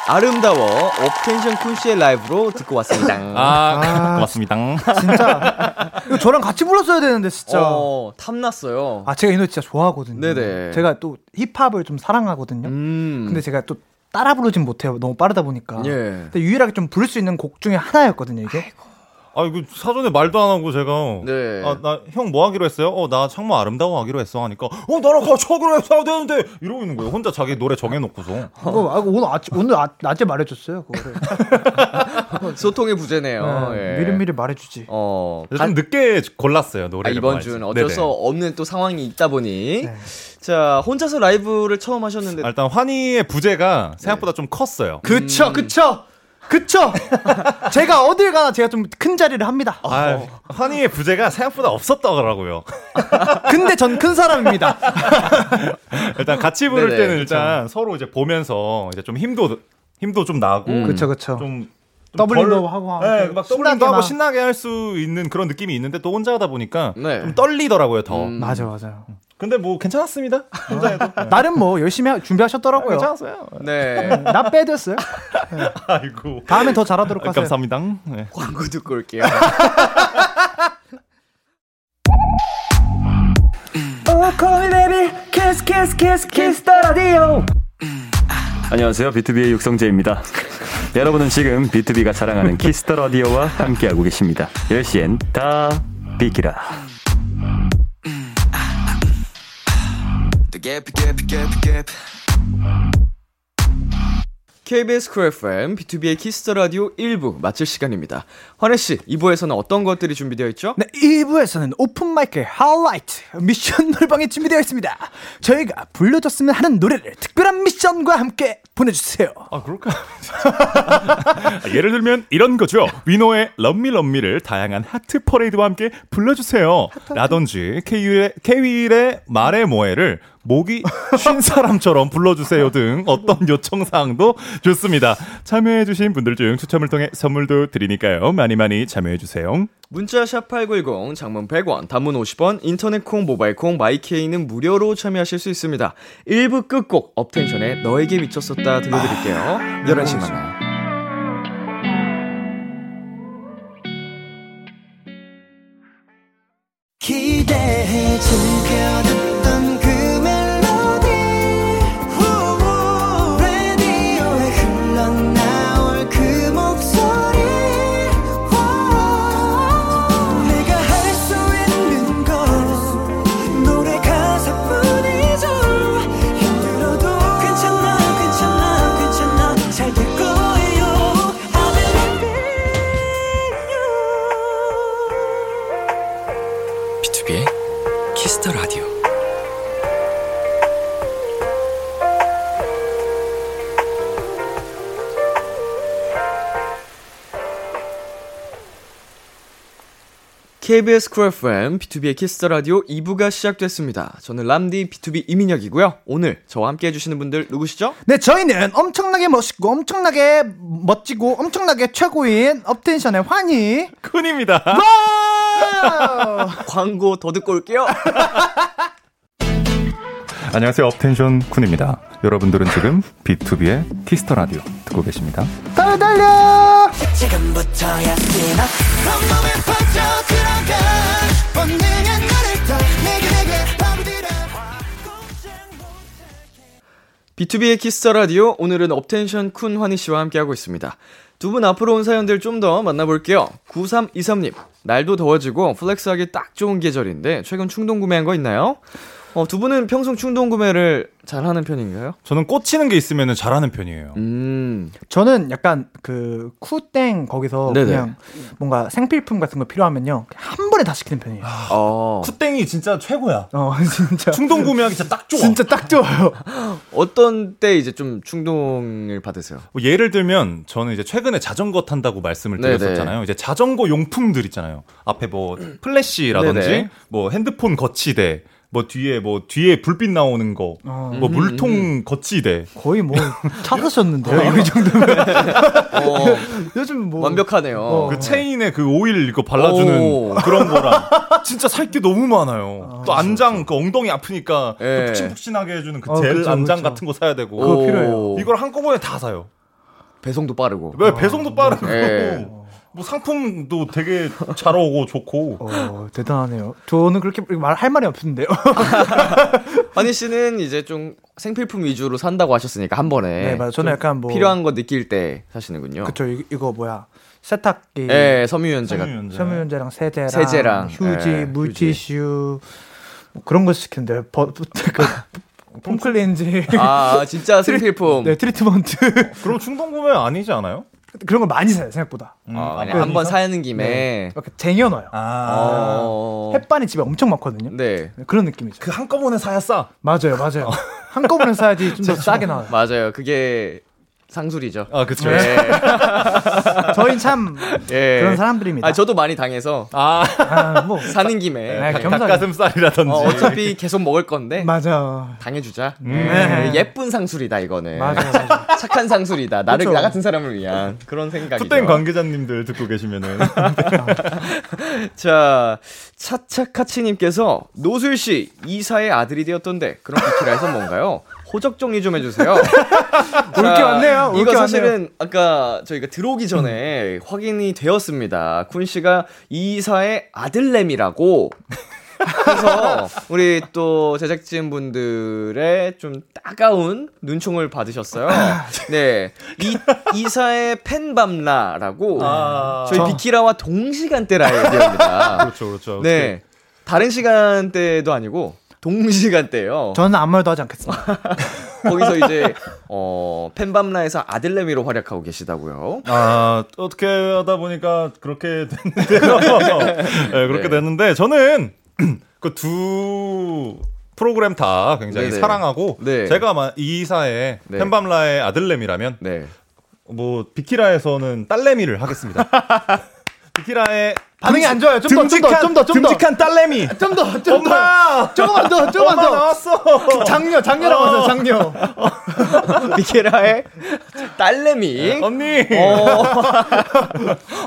아름다워 업텐션 쿤씨의 라이브로 듣고 왔습니다. 아, 아 고맙습니다. 진짜 이거 저랑 같이 불렀어야 되는데 진짜 어, 탐났어요. 아 제가 이 노래 진짜 좋아하거든요. 네네. 제가 또 힙합을 좀 사랑하거든요. 음. 근데 제가 또 따라 부르진 못해요. 너무 빠르다 보니까. 예. 근데 유일하게 좀 부를 수 있는 곡 중에 하나였거든요 이게. 아이고. 아 이거 사전에 말도 안 하고 제가 네. 아 나 형 뭐 하기로 했어요? 어 나 창모 아름다워 하기로 했어 하니까 어 나랑 같이 하기로 했어야 되는데 이러고 있는 거예요. 혼자 자기 노래 정해놓고서. 그거 아 오늘 아침 오늘 아, 낮에 말해줬어요. 그거를. 소통의 부재네요. 네, 예. 미리미리 말해주지. 어 좀 한, 늦게 골랐어요 노래를. 아, 이번 주는 어쩔 네네. 수 없는 또 상황이 있다 보니. 네. 자 혼자서 라이브를 처음 하셨는데 아, 일단 환희의 부재가 네. 생각보다 좀 컸어요. 그쵸 음. 그쵸. 그쵸? 제가 어딜 가나 제가 좀 큰 자리를 합니다. 아, 어. 환희의 부재가 생각보다 없었더라고요. 근데 전 큰 사람입니다. 일단 같이 부를 네네, 때는 그쵸. 일단 서로 이제 보면서 이제 좀 힘도 힘도 좀 나고, 음. 그쵸 그쵸. 좀 더블링도 하고, 네, 막 더블링도 하고 신나게 할 수 있는 그런 느낌이 있는데 또 혼자 하다 보니까 네. 좀 떨리더라고요 더. 음. 맞아 맞아요. 근데 뭐 괜찮았습니다. 혼자해도 네. 나름 뭐 열심히 하, 준비하셨더라고요. 아, 괜찮았어요. 네, 나 빼드렸어요. 네. 아이고. 다음에 더 잘하도록 하세요. 감사합니다. 네. 광고 듣고 올게요. 키스 키스 키스 키스 더 라디오. 안녕하세요. 비투비의 육성재입니다. 여러분은 지금 비투비가 자랑하는 키스 더 라디오와 함께하고 계십니다. 열 시엔 다 비키라. 케이비에스 Cool 에프엠 비투비의 키스 더 라디오 일 부 마칠 시간입니다. 환희 씨, 이 부에서는 어떤 것들이 준비되어 있죠? 네, 이 부에서는 오픈 마이크의 하이라이트 미션 노래방이 준비되어 있습니다. 저희가 불러줬으면 하는 노래를 특별한 미션과 함께 보내주세요. 아 그럴까? 예를 들면 이런 거죠. 위노의 럼미 럼미를 다양한 하트 퍼레이드와 함께 불러주세요. 라든지 케이윌의 말해 뭐해를 목이 쉰 사람처럼 불러주세요 등 어떤 요청사항도 좋습니다. 참여해주신 분들 중 추첨을 통해 선물도 드리니까요. 많이 많이 참여해주세요. 문자 샵팔구일공 장문 백 원 단문 오십 원 인터넷콩 모바일콩 마이케이는 무료로 참여하실 수 있습니다. 일 부 끝곡 업텐션의 너에게 미쳤었다 들려드릴게요. 아, 열한 시 만나요. 기대해 주면 케이비에스 Cool 에프엠, 비투비의 Kiss the Radio 이 부가 시작됐습니다. 저는 람디 비투비 이민혁이고요. 오늘 저와 함께 해주시는 분들 누구시죠? 네, 저희는 엄청나게 멋있고 엄청나게 멋지고 엄청나게 최고인 업텐션의 환희 쿤입니다. 광고 더 듣고 올게요. 안녕하세요, 업텐션 쿤입니다. 여러분들은 지금 비투비의 Kiss the Radio 듣고 계십니다. 달려 달려. 지금부터야 뛰나 한몸에 퍼져 들어가 본능의 나를 더 내게 내게 밤들어 비투비의 Kiss the Radio, 오늘은 업텐션 쿤 환희 씨와 함께하고 있습니다. 두 분 앞으로 온 사연들 좀 더 만나볼게요. 구삼이삼 님, 날도 더워지고 플렉스하기 딱 좋은 계절인데 최근 충동 구매한 거 있나요? 어, 두 분은 평소 충동 구매를 잘하는 편인가요? 저는 꽂히는 게 있으면 잘하는 편이에요. 음, 저는 약간 그 쿠땡 거기서 네네. 그냥 뭔가 생필품 같은 거 필요하면요 한 번에 다 시키는 편이에요. 어. 쿠땡이 진짜 최고야. 어, 진짜 충동 구매하기 진짜 딱 좋아. 진짜 딱 좋아요. 어떤 때 이제 좀 충동을 받으세요? 뭐 예를 들면 저는 이제 최근에 자전거 탄다고 말씀을 드렸었잖아요. 네네. 이제 자전거 용품들 있잖아요. 앞에 뭐 플래시라든지 네네. 뭐 핸드폰 거치대. 뭐 뒤에 뭐 뒤에 불빛 나오는 거, 아, 뭐 음, 물통 음. 거치대 거의 뭐 찾으셨는데요. 어, 이 정도면 어, 요즘 뭐 완벽하네요. 어. 그 체인에 그 오일 이거 발라주는 오. 그런 거랑 진짜 살 게 너무 많아요. 아, 또 안장 그 엉덩이 아프니까 예. 푹신푹신하게 해주는 그 젤 아, 그쵸, 안장 그쵸. 같은 거 사야 되고 그거 필요해요. 이걸 한꺼번에 다 사요. 배송도 빠르고. 네, 배송도 빠르고. 예. 뭐 상품도 되게 잘 오고 좋고. 어, 대단하네요. 저는 그렇게 말할 말이 없는데요. 환희 씨는 이제 좀 생필품 위주로 산다고 하셨으니까 한 번에. 네, 맞아요. 저는 약간 뭐 필요한 거 느낄 때 사시는군요. 그쵸. 이거, 이거 뭐야? 세탁기. 예, 섬유연제 같은. 섬유연제랑 세제랑, 세제랑 휴지, 예, 물티슈 뭐 그런 거 시키는데. 폼클렌징. 아, 진짜 생필품. 네, 트리트먼트. 그럼 충동 구매 아니지 않아요? 그런 걸 많이 사요, 생각보다. 음, 아, 한번 사는 김에. 네. 이렇게 쟁여놔요. 아. 어. 햇반이 집에 엄청 많거든요. 네. 그런 느낌이죠. 그 한꺼번에 사야 싸. 맞아요, 맞아요. 한꺼번에 사야지 좀 더 싸게 나와요. 맞아요. 그게 상술이죠. 아, 그쵸. 네. 저희는 참 예. 그런 사람들입니다. 아, 저도 많이 당해서. 아, 아 뭐. 사는 김에. 네, 닭가슴살이라든지. 어, 어차피 계속 먹을 건데. 맞아. 당해주자. 음. 네. 예쁜 상술이다, 이거는. 맞아. 맞아. 착한 상술이다. 나를, 그쵸. 나 같은 사람을 위한 그런 생각이죠. 풋땡 관계자님들 듣고 계시면은. 자, 차차카치님께서 노술씨, 이사의 아들이 되었던데, 그런 비키라에서 뭔가요? 호적 정리 좀 해주세요. 올게 왔네요. 이거 왔네요. 사실은 아까 저희가 들어오기 전에 음. 확인이 되었습니다. 쿤 씨가 이사의 아들냄이라고. 그래서 우리 또 제작진분들의 좀 따가운 눈총을 받으셨어요. 네, 이, 이사의 팬밤라라고 아, 저희 저... 비키라와 동시간대라야 됩니다. 그렇죠, 그렇죠. 네, 다른 시간대도 아니고. 동시간대요. 저는 아무 말도 하지 않겠습니다. 거기서 이제 어, 팬밤라에서 아들내미로 활약하고 계시다고요. 아, 어떻게 하다 보니까 그렇게 됐는데요. 네, 그렇게 네. 됐는데 저는 그 두 프로그램 다 굉장히 네네. 사랑하고 네. 제가 이사의 네. 팬밤라의 아들내미라면 네. 뭐 비키라에서는 딸내미를 하겠습니다. 비키라의 반응이 안 좋아요. 좀 더, 좀 더, 좀 더, 좀 더. 듬직한 딸내미. 좀 더, 좀 더. 엄마! 조금만 더, 조금만 더. 나왔어. 장녀, 장녀라고 하세요, 장녀. 미케라의 딸내미. 언니.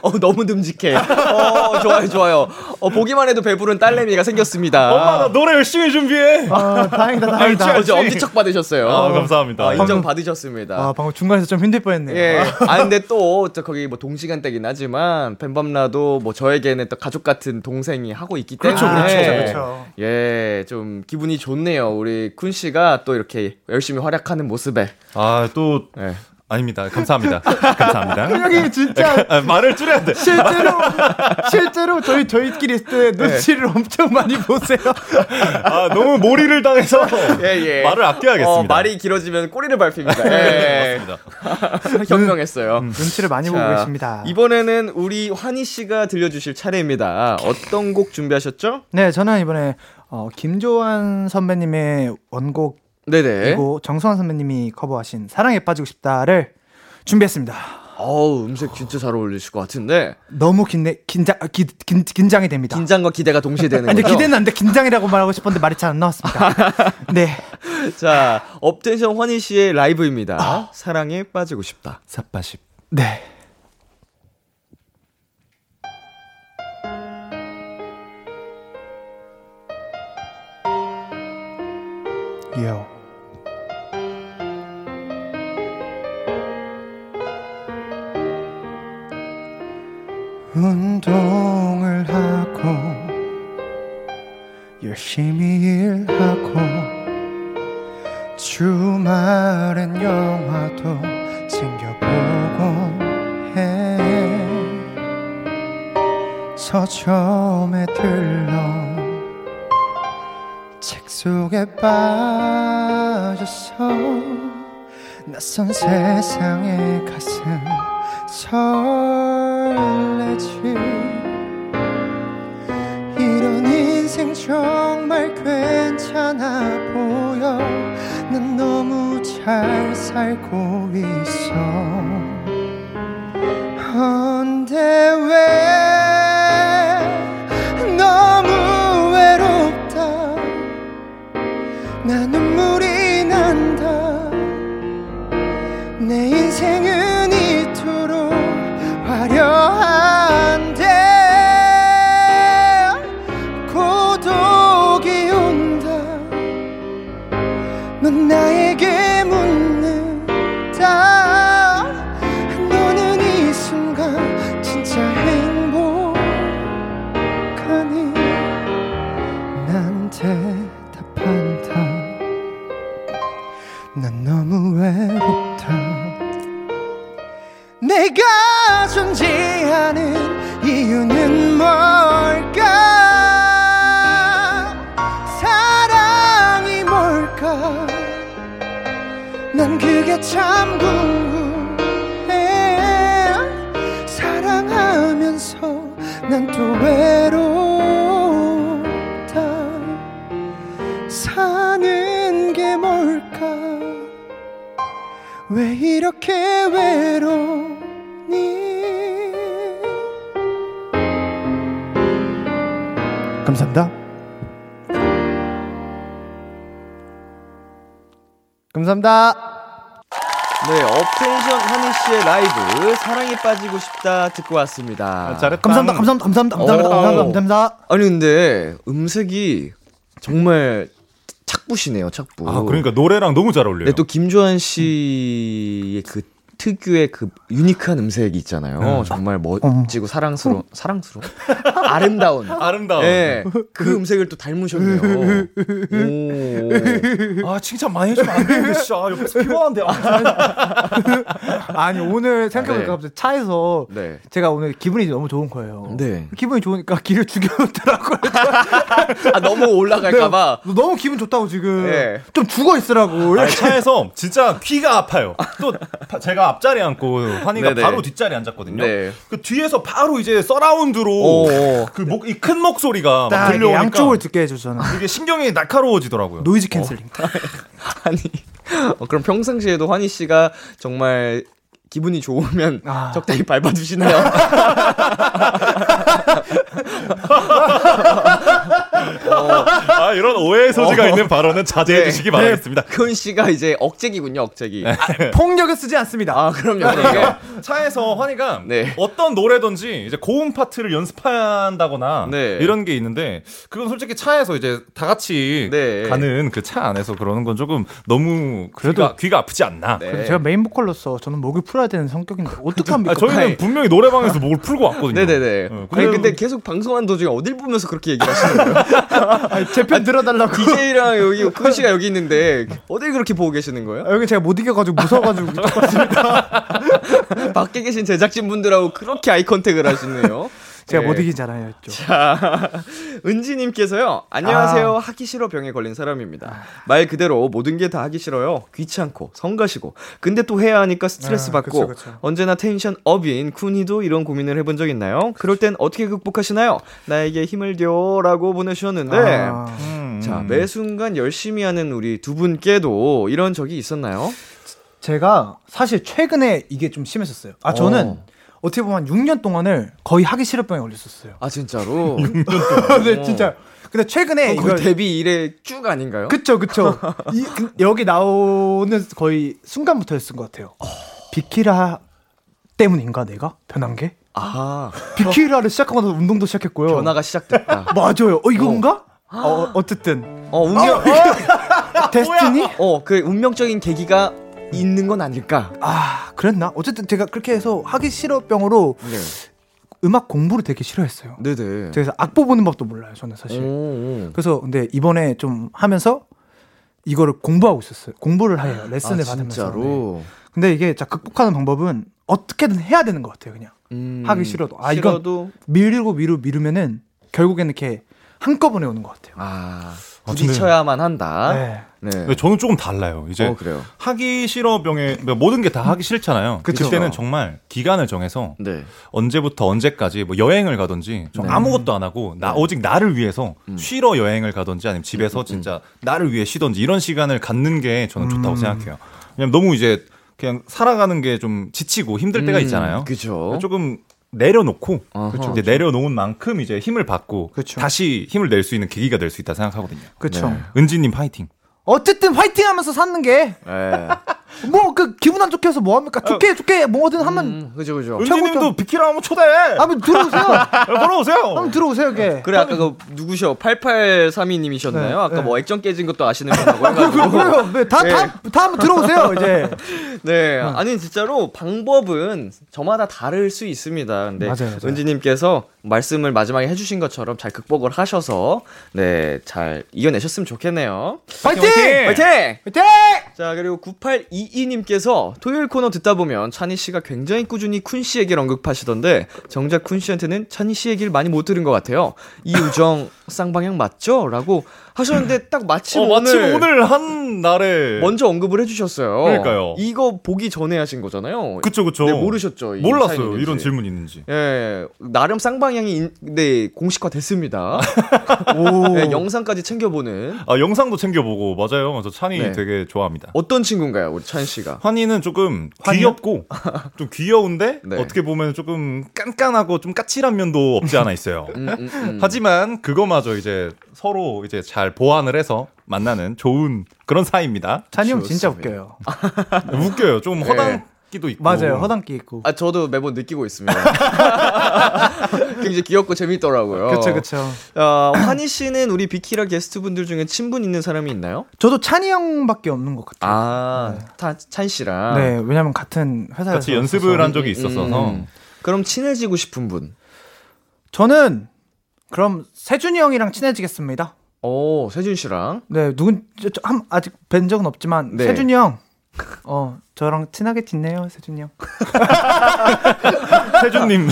어, 너무 듬직해. 어, 좋아요, 좋아요. 어, 보기만 해도 배부른 딸내미가 생겼습니다. 엄마, 나 노래 열심히 준비해. 아, 다행이다, 다행이다. 어제 엄지척 받으셨어요. 아, 감사합니다. 아, 인정 받으셨습니다. 아, 방금 중간에서 좀 힘들 뻔했네요. 예. 아, 근데 또, 저 거기 뭐 동시간대긴 하지만, 팬밤라도 뭐 저에게 는 또 가족 같은 동생이 하고 있기 때문에 그렇죠, 그렇죠, 그렇죠. 예, 좀 기분이 좋네요. 우리 쿤 씨가 또 이렇게 열심히 활약하는 모습에 아, 또 예. 아닙니다. 감사합니다. 감사합니다. 형님 진짜 아, 말을 줄여야 돼. 실제로 실제로 저희 저희끼리 있을 때 눈치를 네. 엄청 많이 보세요. 아, 너무 몰이를 당해서 예, 예. 말을 아껴야겠습니다. 어, 말이 길어지면 꼬리를 밟힙니다. 예. 맞습니다. 현명했어요. 음, 눈치를 많이 자, 보고 계십니다. 이번에는 우리 환희 씨가 들려주실 차례입니다. 어떤 곡 준비하셨죠? 네, 저는 이번에 어, 김조한 선배님의 원곡. 네네. 그리고 정성환 선배님이 커버하신 사랑에 빠지고 싶다를 준비했습니다. 어우, 음색 진짜 잘 어울리실 것 같은데. 너무 긴내, 긴장, 기, 긴, 긴장이 됩니다. 긴장과 기대가 동시에 되는 거죠? 근데 기대는 안 돼. 긴장이라고 말하고 싶었는데 말이 잘 안 나왔습니다. 네. 자, 업텐션 환희 씨의 라이브입니다. 아. 사랑에 빠지고 싶다. 삿바십. 네. 요. 운동을 하고 열심히 일하고 주말엔 영화도 챙겨보고 해. 서점에 들러 책 속에 빠져서 낯선 세상에 가슴 설레지. 이런 인생 정말 괜찮아 보여. 난 너무 잘 살고 있어. 근데 왜 너무 외롭다. 나 눈물이 난다. 내 인생은 화려한데 고독이 온다. 넌 나에게 묻는다. 너는 이 순간 진짜 행복하니? 난 대답한다. 난 너무 외롭다. 내가 존재하는 이유는 뭘까? 사랑이 뭘까? 난 그게 참 궁금해. 사랑하면서 난 또 외롭다. 사는 게 뭘까? 왜 이렇게 외롭니? 감사합니다. 감사합니다. 네, 업텐션 환희 씨의 라이브 사랑에 빠지고 싶다 듣고 왔습니다. 아, 잘했다. 감사합니다. 감사합니다. 감사합니다. 감사합니다. 감사합니다. 감사합니다. 아니 근데 음색이 정말 착부시네요. 착부. 아, 그러니까 노래랑 너무 잘 어울려요. 네, 또 김조한 씨의 그 특유의 그 유니크한 음색이 있잖아요. 네. 정말 멋지고 사랑스러운, 사랑스러운? 아름다운. 아름다운. 네, 그 음색을 또 닮으셨네요. 오. 아, 칭찬 많이 해주면 안 되는데, 진짜. 옆에서 피곤한데. 아니, 오늘 생각해보니까 갑자기 차에서 네. 제가 오늘 기분이 너무 좋은 거예요. 네. 기분이 좋으니까 길을 죽여놓더라고요. 아, 너무 올라갈까봐. 네, 너무 기분 좋다고 지금. 네. 좀 죽어있으라고. 아니, 차에서 진짜 귀가 아파요. 또 제가 앞자리에 앉고 환희가 네네. 바로 뒷자리에 앉았거든요. 네. 그 뒤에서 바로 이제 서라운드로 그 목, 이 큰 목소리가 막 들려오니까 양쪽을 듣게 해주잖아. 이게 신경이 날카로워지더라고요. 노이즈 캔슬링. 어. 아니 어, 그럼 평상시에도 환희 씨가 정말 기분이 좋으면 아. 적당히 밟아주시나요? 어. 아, 이런 오해의 소지가 어. 있는 발언은 자제해 네. 주시기 바라겠습니다. 네. 쿤 씨가 이제 억제기군요, 억제기. 아, 폭력을 쓰지 않습니다. 아, 그럼요. 네. 차에서 환희가 네. 어떤 노래든지 이제 고음 파트를 연습한다거나 네. 이런 게 있는데 그건 솔직히 차에서 이제 다 같이 네. 가는 그 차 안에서 그러는 건 조금 너무 그래도 귀가, 귀가 아프지 않나. 네. 제가 메인 보컬로서 저는 목을 풀어야 되는 성격인데 어떻게 합니까? 아, 저희는 분명히 노래방에서 목을 풀고 왔거든요. 네네네. 네. 근데, 아니, 근데 계속 방송한 도중에 어딜 보면서 그렇게 얘기하시는 거예요? 제 편 들어달라고. 디제이랑 여기 쿤 씨가 여기 있는데 어딜 그렇게 보고 계시는 거예요? 아, 여기 제가 못 이겨가지고 무서워가지고 밖에 계신 제작진 분들하고 그렇게 아이 컨택을 하시네요. 제가 네. 못 이기잖아요. 자, 은지님께서요. 안녕하세요. 아. 하기 싫어 병에 걸린 사람입니다. 말 그대로 모든 게 다 하기 싫어요. 귀찮고 성가시고 근데 또 해야 하니까 스트레스 아, 받고 그쵸, 그쵸. 언제나 텐션 업인 쿤이도 이런 고민을 해본 적 있나요? 그럴 땐 어떻게 극복하시나요? 나에게 힘을 줘라고 보내주셨는데 아. 음. 자, 매 순간 열심히 하는 우리 두 분께도 이런 적이 있었나요? 제가 사실 최근에 이게 좀 심했었어요. 아, 저는 어. 어떻게 보면 육 년 동안을 거의 하기 싫어병에 걸렸었어요. 아, 진짜로? 육 년 동안? 네, 진짜. 근데 최근에 이거 데뷔 이래 쭉 아닌가요? 그쵸, 그쵸. 이, 그, 여기 나오는 거의 순간부터였을 것 같아요. 어... 비키라 때문인가 내가 변한 게? 아, 비키라를 시작하고 나서 운동도 시작했고요. 변화가 시작됐다. 맞아요. 어, 이건가? 어, 어 어쨌든. 어, 운명. 어, 어? 데스티니? 어, 그 운명적인 계기가 있는 건 아닐까? 아, 그랬나? 어쨌든 제가 그렇게 해서 하기 싫어 병으로 네. 음악 공부를 되게 싫어했어요. 네네. 그래서 악보 보는 법도 몰라요, 저는 사실. 오, 오. 그래서 근데 이번에 좀 하면서 이거를 공부하고 있었어요. 공부를 해요. 레슨을 아, 받으면서. 진짜로. 네. 근데 이게 자 극복하는 방법은 어떻게든 해야 되는 것 같아요, 그냥. 음, 하기 싫어도. 아, 싫어도. 이건 미루고 미루 미루면은 결국에는 이렇게 한꺼번에 오는 것 같아요. 아, 부딪혀야만 한다. 네. 네. 저는 조금 달라요. 이제 어, 그래요. 하기 싫어 병에 모든 게 다 하기 싫잖아요. 그쵸. 그때는 정말 기간을 정해서 네. 언제부터 언제까지 뭐 여행을 가든지 네. 아무것도 안 하고 나 네. 오직 나를 위해서 음. 쉬러 여행을 가든지 아니면 집에서 음, 음, 진짜 나를 위해 쉬든지 이런 시간을 갖는 게 저는 음. 좋다고 생각해요. 왜냐면 너무 이제 그냥 살아가는 게 좀 지치고 힘들 때가 있잖아요. 음, 그렇죠. 조금 내려놓고 아하, 이제 내려놓은 만큼 이제 힘을 받고 그쵸. 다시 힘을 낼 수 있는 계기가 될 수 있다 생각하거든요. 그렇죠. 네. 은지님 파이팅. 어쨌든 파이팅하면서 사는 게 뭐 그 기분 안 좋게 해서 뭐 합니까? 좋게 좋게 뭐든 하면 음, 그죠 그죠. 은지님도 비키라 한번 초대해. 한번 들어오세요. 걸어오세요. 한번 들어오세요. 이게. 그래 아까 그 누구셔? 팔팔삼이님이셨나요? 네, 아까 네. 뭐 액정 깨진 것도 아시는 분하고 해가지고. 그래요. 다 다 다 한번 들어오세요 이제. 네. 아니 진짜로 방법은 저마다 다를 수 있습니다. 근데 맞아요, 맞아요. 은지님께서 말씀을 마지막에 해주신 것처럼 잘 극복을 하셔서 네 잘 이겨내셨으면 좋겠네요. 파이팅! 파이팅! 파이팅! 자 그리고 구팔이이님께서 토요일 코너 듣다 보면 찬희 씨가 굉장히 꾸준히 쿤 씨 얘기를 언급하시던데 정작 쿤 씨한테는 찬희 씨 얘기를 많이 못 들은 것 같아요. 이 우정 쌍방향 맞죠? 라고 하셨는데 딱 마침, 어, 마침 오늘, 오늘 한 날에 먼저 언급을 해주셨어요. 그러니까요. 이거 보기 전에 하신 거잖아요. 그쵸 그쵸. 네, 모르셨죠? 몰랐어요. 이런 질문이 있는지. 예, 나름 쌍방향이 네, 공식화됐습니다. 오. 네, 영상까지 챙겨보는. 아 영상도 챙겨보고 맞아요. 저 찬이 네. 되게 좋아합니다. 어떤 친구인가요, 우리 찬 씨가? 환희는 조금 귀엽고 좀 귀여운데 네. 어떻게 보면 조금 깐깐하고 좀 까칠한 면도 없지 않아 있어요. 음, 음, 음. 하지만 그거마저 이제 서로 이제 잘 보완을 해서 만나는 좋은 그런 사이입니다. 찬이 형 진짜 웃겨요. 웃겨요. 좀 허당기도 있고. 맞아요. 허당기 있고. 아 저도 매번 느끼고 있습니다. 굉장히 귀엽고 재밌더라고요. 그렇죠, 그렇죠. 어, 환희 씨는 우리 비키라 게스트분들 중에 친분 있는 사람이 있나요? 저도 찬이 형밖에 없는 것 같아요. 아, 네. 다, 찬 씨랑. 네, 왜냐면 같은 회사에서 같이 연습을 있어서. 한 적이 있었어서. 음, 음. 그럼 친해지고 싶은 분? 저는 그럼 세준이 형이랑 친해지겠습니다. 오, 세준 씨랑? 네, 누군, 저, 저, 한, 아직 뵌 적은 없지만, 네. 세준이 형. 어, 저랑 친하게 지내요, 세준이 형. 세준님.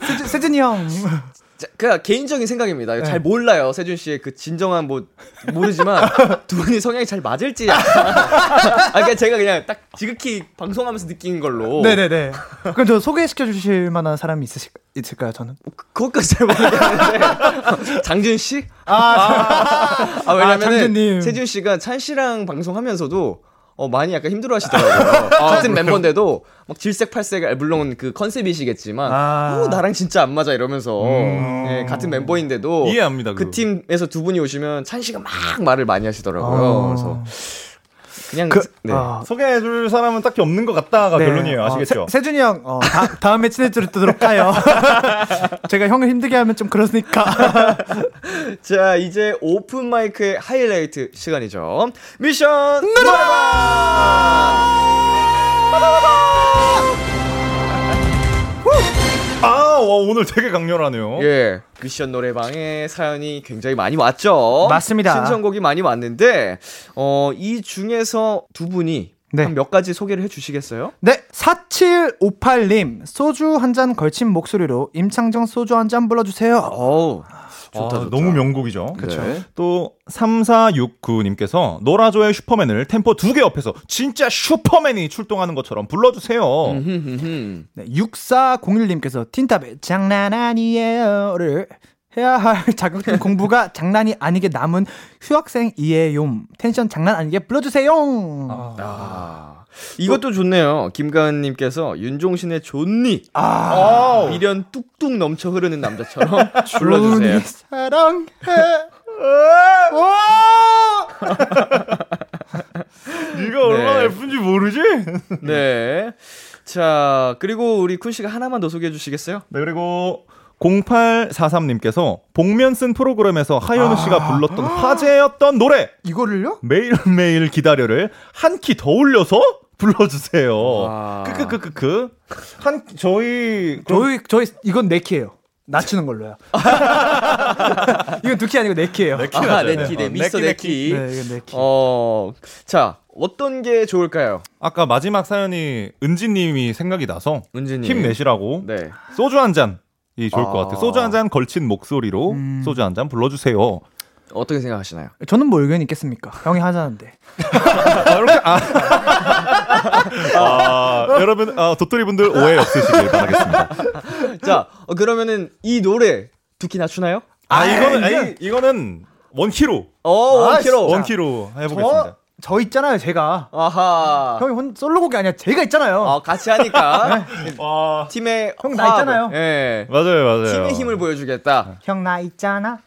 세준, 세준이 형. 그냥 개인적인 생각입니다. 네. 잘 몰라요, 세준 씨의 그 진정한 뭐, 모르지만, 두 분이 성향이 잘 맞을지. 아, 그러니까 제가 그냥 딱 지극히 방송하면서 느낀 걸로. 네네네. 그럼 저 소개시켜 주실 만한 사람이 있으실까요? 있을까요, 저는? 그것까지 잘 모르겠는데. 장준 씨? 아, 아, 아 왜냐면은 아, 세준 씨가 찬 씨랑 방송하면서도 어, 많이 약간 힘들어 하시더라고요. 같은 아, 멤버인데도 막 질색팔색, 물론 그 컨셉이시겠지만, 아. 오, 나랑 진짜 안 맞아 이러면서, 음. 예, 같은 멤버인데도 이해합니다. 그 팀에서 두 분이 오시면 찬 씨가 막 말을 많이 하시더라고요. 아. 그래서 그냥 그, 네. 아. 소개해줄 사람은 딱히 없는 것 같다가 네. 결론이에요. 아시겠죠? 어, 세, 세준이 형 어, 다, 다음에 친해지도록 해요. 제가 형을 힘들게 하면 좀 그러니까. 자 이제 오픈 마이크의 하이라이트 시간이죠. 미션 노래방. 아, 와, 오늘 되게 강렬하네요. 예, 미션 노래방에 사연이 굉장히 많이 왔죠. 맞습니다. 신청곡이 많이 왔는데 어, 이 중에서 두 분이 네. 한 몇 가지 소개를 해주시겠어요? 네, 사칠오팔님 소주 한 잔 걸친 목소리로 임창정 소주 한 잔 불러주세요. 어우, 좋다, 아, 좋다. 너무 명곡이죠. 그렇죠. 네. 또 삼사육구님께서 노라조의 슈퍼맨을 템포 두 개 업해서 진짜 슈퍼맨이 출동하는 것처럼 불러주세요. 네, 육사공일님께서 틴탑의 장난 아니에요를 해야 할 자격증 공부가 장난이 아니게 남은 휴학생 이에요. 텐션 장난 아니게 불러주세요. 아. 아. 이것도 좋네요. 김가은님께서 윤종신의 존니 아. 미련 뚝뚝 넘쳐 흐르는 남자처럼 불러주세요. 존니 사랑해. 네가 얼마나 네. 예쁜지 모르지? 네. 자, 그리고 우리 쿤씨가 하나만 더 소개해 주시겠어요? 네, 그리고 공팔사삼님께서 복면 쓴 프로그램에서 하현우 씨가 아~ 불렀던 화제였던 노래 이거를요? 매일매일 기다려를 한 키 더 올려서 불러주세요. 크크크크크. 한 저희 저희 저희 이건 네 키예요. 낮추는 걸로요. 이건 두 키 아니고 네 키예요. 네 키 아, 네 키, 네 미스터 네 키. 네, 이건 네 키. 어, 자. 어떤 게 좋을까요? 아까 마지막 사연이 은지님이 생각이 나서 은지님. 힘내시라고 네. 소주 한 잔이 좋을 아... 것 같아요. 소주 한 잔 걸친 목소리로 음... 소주 한 잔 불러주세요. 어떻게 생각하시나요? 저는 뭐 의견이 있겠습니까? 형이 하자는데. 아, 아, 아, 여러분 아, 도토리분들 오해 없으시길 바라겠습니다. 자 어, 그러면은 이 노래 두 키 낮추나요? 아, 아 이거는 아니, 이거는 원키로. 어 원키로. 아, 원키로 해보겠습니다. 저... 저 있잖아요, 제가. 아하. 형이 혼 솔로곡이 아니야, 제가 있잖아요. 어, 같이 하니까. 네. 어... 팀의 형 나 있잖아요. 예, 네. 맞아요, 맞아요. 팀의 힘을 보여주겠다. 형 나 있잖아.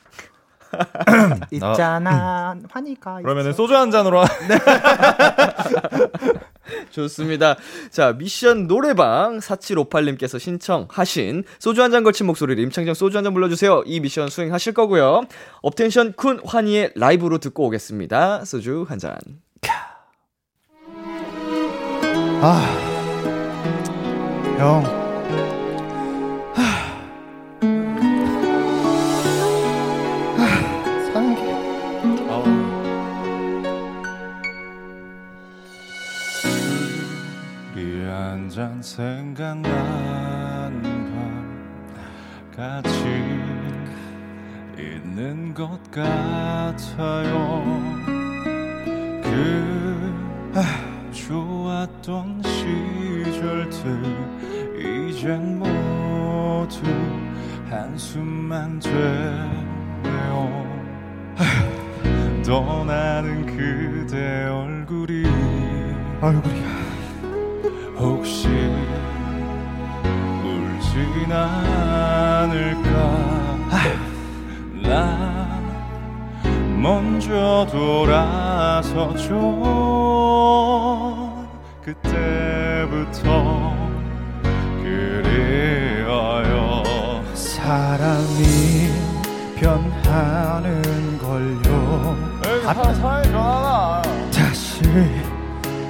있잖아, 환희가. 그러면은 소주 한 잔으로. 네. 좋습니다. 자, 미션 노래방 사칠오팔님께서 신청하신 소주 한 잔 걸친 목소리를 임창정 소주 한 잔 불러주세요. 이 미션 수행하실 거고요. 업텐션 쿤 환희의 라이브로 듣고 오겠습니다. 소주 한 잔. 아, 형. 아, 아, 사는 게. 한잔 생각난 밤 같이 있는 것 같아요. 그 좋았던 시절들 이젠 모두 한숨만 되네요. 떠나는 그대 얼굴이 얼굴이야. 혹시 울진 않을까? 나 먼저 돌아서죠. 그때부터 그리워요. 사람이 변하는 걸요. 아, 다시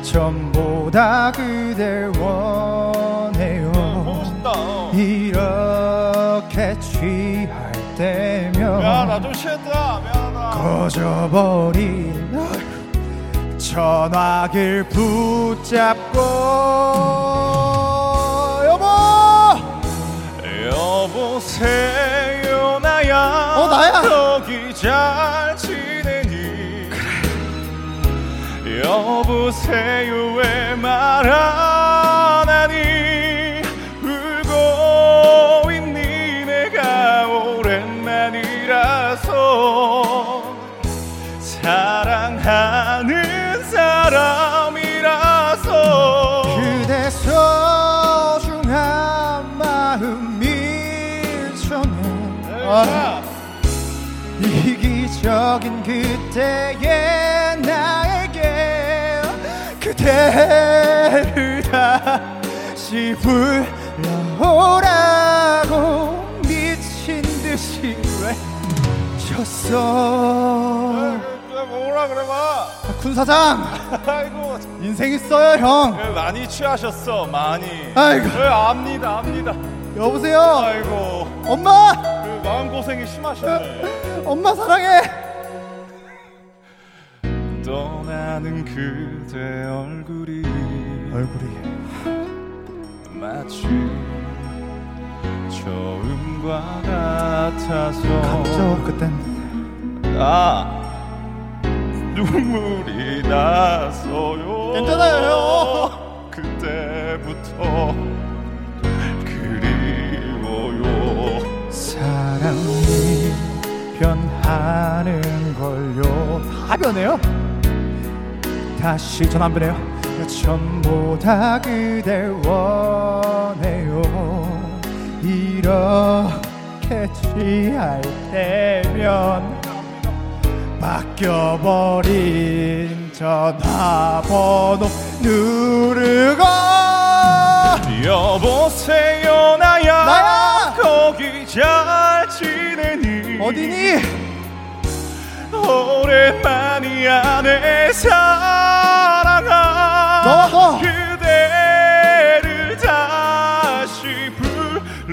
전보다 그댈 원해요. 멋있다. 이렇게 취할 때면 미안하다, 좀 쉬었다. 미안하다. 꺼져버린 전화기를 붙잡고 여보 여보세요 나야. 어 나야. 여기 잘 지내니? 그래. 여보세요 왜 말 안 하니? 울고 있니? 내가 오랜만이라서 사랑하는 사람이라서 그대 소중한 마음이 저는 아, 이기적인 그때의 나에게 그대를 다시 불러오라고 미친 듯이 외쳤어. 그래, 뭐라 그래 봐. 아, 쿤 사장. 아이고. 인생 있어요 형. 네, 많이 취하셨어 많이. 아이고. 네, 압니다 압니다. 여보세요. 아이고. 엄마. 그 마음 고생이 심하셨네. 엄마 사랑해. 떠나는 그대 얼굴이 얼굴이 마치 처음과 같아서 감정 그땐 아 눈물이 나서요. 괜찮아요. 그때부터 그리워요. 사랑이 하는 걸요. 다 변해요. 다시 전 안 변해요. 전보다 그댈 원해요. 이렇게 취할 때면 바뀌어버린 전화번호 누르고 여보세요 나야, 나야. 거기 잘 지내니 어디니 오랜만이야 내 사랑아 너, 너. 그대를 다시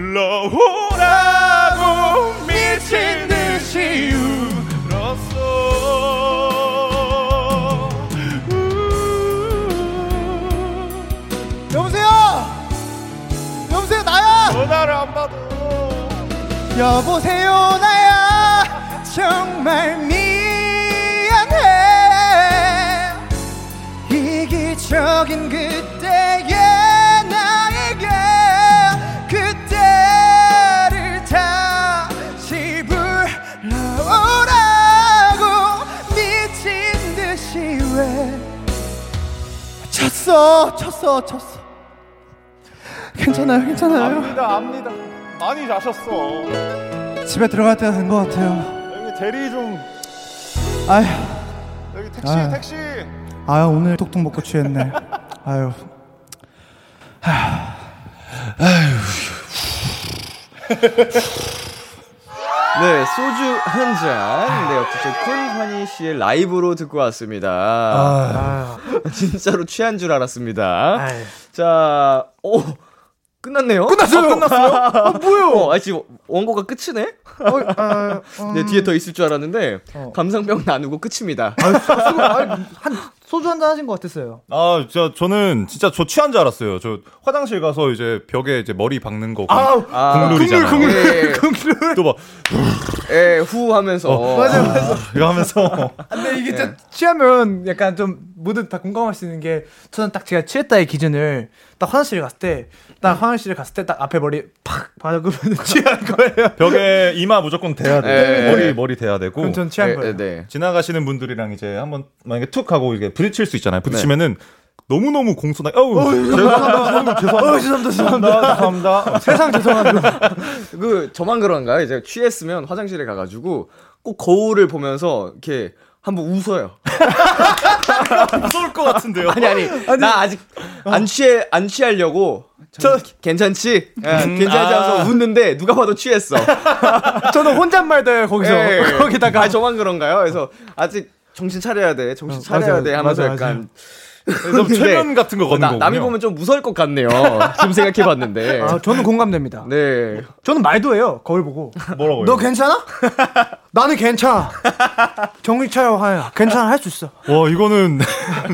불러오라고 미친 듯이 울었어. 여보세요 여보세요 나야 전화를 안 받아. 여보세요 나야 정말 미안해 이기적인 그때의 나에게 그때를 다시 불러오라고 미친 듯이 왜 쳤어 쳤어 쳤어 괜찮아요 괜찮아요 압니다 압니다 많이 자셨어 집에 들어갈 때가 된 것 같아요 여기 대리 좀 아휴 여기 택시 아유. 택시 아유 오늘 톡톡 먹고 취했네. 아유. 아유. 네 소주 한 잔. 네 업텐션 쿤 환희 씨의 라이브로 듣고 왔습니다. 아, 진짜로 취한 줄 알았습니다. 아유. 자, 오 끝났네요. 끝났어요. 아, 끝났어요. 아 뭐요? 어, 아 지금 원고가 끝이네. 어, 아, 음... 네 뒤에 더 있을 줄 알았는데 어. 감상평 나누고 끝입니다. 아, 수, 수, 한 소주 한 잔 하신 것 같았어요. 아, 진짜 저는 진짜 저 취한 줄 알았어요. 저 화장실 가서 이제 벽에 이제 머리 박는 거 국룰이잖아요. 아, 국룰, 국룰, 국룰. 또 막 에 후 하면서 어, 맞아, 맞아. 아, 이거 하면서. 근데 이게 진짜 취하면 약간 좀 모두 다 공감할 수 있는 게 저는 딱 제가 취했다의 기준을 딱 화장실 갔을 때 딱 화장실 갔을 때 딱 앞에 머리 팍 박으면 취한 거예요. 벽에 이마 무조건 대야 돼. 머리 머리 대야 되고. 그럼 전 취한 에, 거예요. 에, 네. 지나가시는 분들이랑 이제 한번 만약에 툭 하고 이렇게 부딪힐 수 있잖아요. 부딪히면은 네. 너무너무 공손하게 어우 죄송합니다. 죄송합니다. 죄송합니다. 죄송합니다. 죄송합니다. 세상 죄송합니다. 그 저만 그런가요? 이제 취했으면 화장실에 가 가지고 꼭 거울을 보면서 이렇게 한번 웃어요. 무서울 것 같은데요. 아니, 아니 아니 나 아직 안 취해 안 취하려고 저 괜찮지? 예, 음, 괜찮지 않아서 아. 웃는데 누가 봐도 취했어. 저는 혼잣말들 거기서 예, 예. 거기다가 아 저만 그런가요? 그래서 아직 정신 차려야 돼 정신 차려야 맞아요. 돼 하면서 맞아요. 약간 최면 같은 거 걷는 거군요. 남이 보면 좀 무서울 것 같네요. 지금 생각해봤는데 아, 저는 공감됩니다. 네, 저는 말도 해요. 거울 보고 뭐라고요? 너 괜찮아? 나는 괜찮아. 정신 차려 하야. 괜찮아 할 수 있어. 와 이거는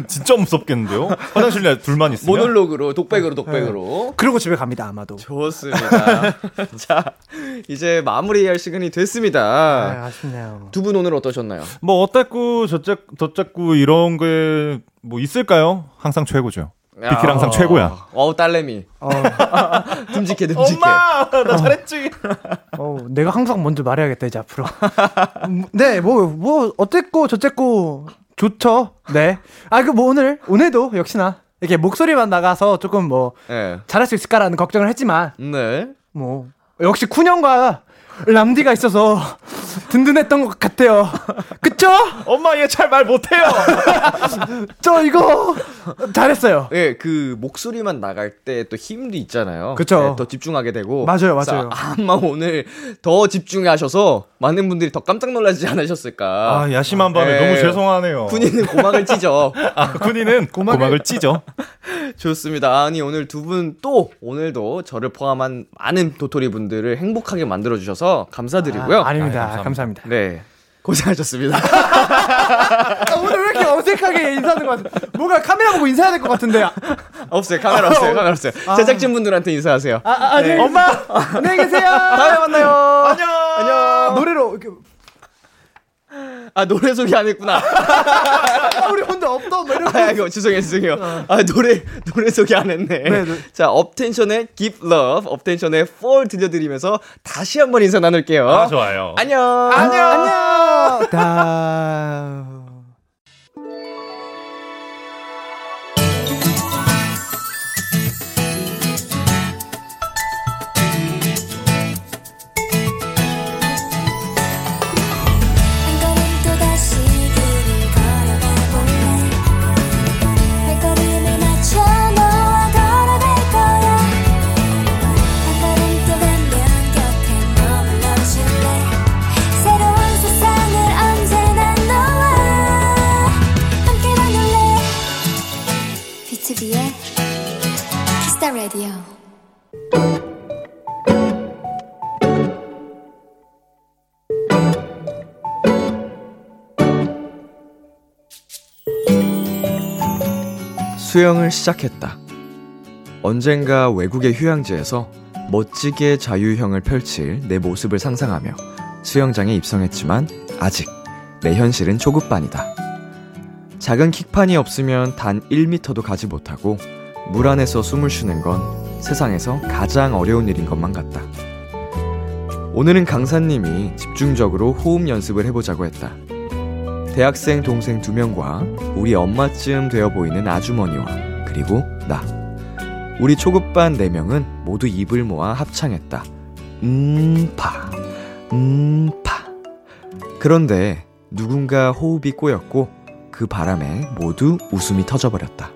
진짜 무섭겠는데요? 화장실에 둘만 있으면 모놀로그로 독백으로 독백으로 네. 그리고 집에 갑니다 아마도. 좋습니다. 자 이제 마무리할 시간이 됐습니다. 아, 아쉽네요. 두 분 오늘 어떠셨나요? 뭐 어땠고 저짝 저짝고 이런 게 뭐 있을까요? 항상 최고죠. 비키랑 항상 최고야. 어우 딸내미. 어. 듬직해 듬직해. 엄마 나 잘했지. 어 내가 항상 먼저 말해야겠다 이제 앞으로. 네 뭐 뭐 어쨌고 저쨌고 좋죠. 네. 아 그 뭐 오늘 오늘도 역시나 이렇게 목소리만 나가서 조금 뭐 네. 잘할 수 있을까라는 걱정을 했지만. 네. 뭐 역시 쿤형과 람디가 있어서 든든했던 것 같아요. 그쵸? 엄마 얘 잘 말 못해요. 저 이거 잘했어요. 예, 그 목소리만 나갈 때 또 힘도 있잖아요. 그쵸. 네, 더 집중하게 되고. 맞아요, 맞아요. 아마 오늘 더 집중하셔서 많은 분들이 더 깜짝 놀라지 않으셨을까. 아, 야심한 밤에 네. 너무 죄송하네요. 군인은 고막을 찢어. 아, 군인은 고막을, 고막을 찢어. 좋습니다. 아니 오늘 두 분 또 오늘도 저를 포함한 많은 도토리 분들을 행복하게 만들어 주셔서 감사드리고요. 아, 아닙니다. 아, 감사합니다. 감사합니다. 네. 고생하셨습니다. 오늘 왜 이렇게 어색하게 인사하는 것 같아요? 뭔가 카메라 보고 인사해야 될 것 같은데. 없어요. 카메라 없어요. 카메라 없어요. 아. 제작진분들한테 인사하세요. 아, 아, 네. 엄마! 안녕히 계세요! 다음에 만나요! 안녕! 안녕! 노래로. 이렇게. 아, 노래 소개 안 했구나. 우리 혼자 업다운 뭐 이런 거. 아, 이거 죄송해요, 죄송해요. 어. 아, 노래, 노래 소개 안 했네. 네, 네. 자, 업텐션의 Give Love, 업텐션의 Fall 들려드리면서 다시 한번 인사 나눌게요. 아, 좋아요. 안녕. 안녕. 아, 안녕. 다. 수영을 시작했다. 언젠가 외국의 휴양지에서 멋지게 자유형을 펼칠 내 모습을 상상하며 수영장에 입성했지만 아직 내 현실은 초급반이다. 작은 킥판이 없으면 단 일 미터도 가지 못하고 물 안에서 숨을 쉬는 건 세상에서 가장 어려운 일인 것만 같다. 오늘은 강사님이 집중적으로 호흡 연습을 해보자고 했다. 대학생 동생 두 명과 우리 엄마쯤 되어 보이는 아주머니와 그리고 나. 우리 초급반 네 명은 모두 입을 모아 합창했다. 음파, 음파. 그런데 누군가 호흡이 꼬였고 그 바람에 모두 웃음이 터져버렸다.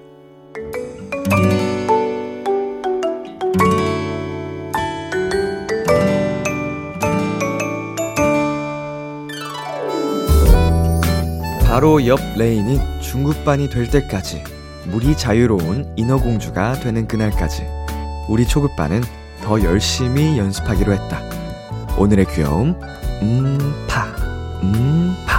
바로 옆 레인인 중급반이 될 때까지, 물이 자유로운 인어공주가 되는 그날까지 우리 초급반은 더 열심히 연습하기로 했다. 오늘의 귀여움, 음파, 음파.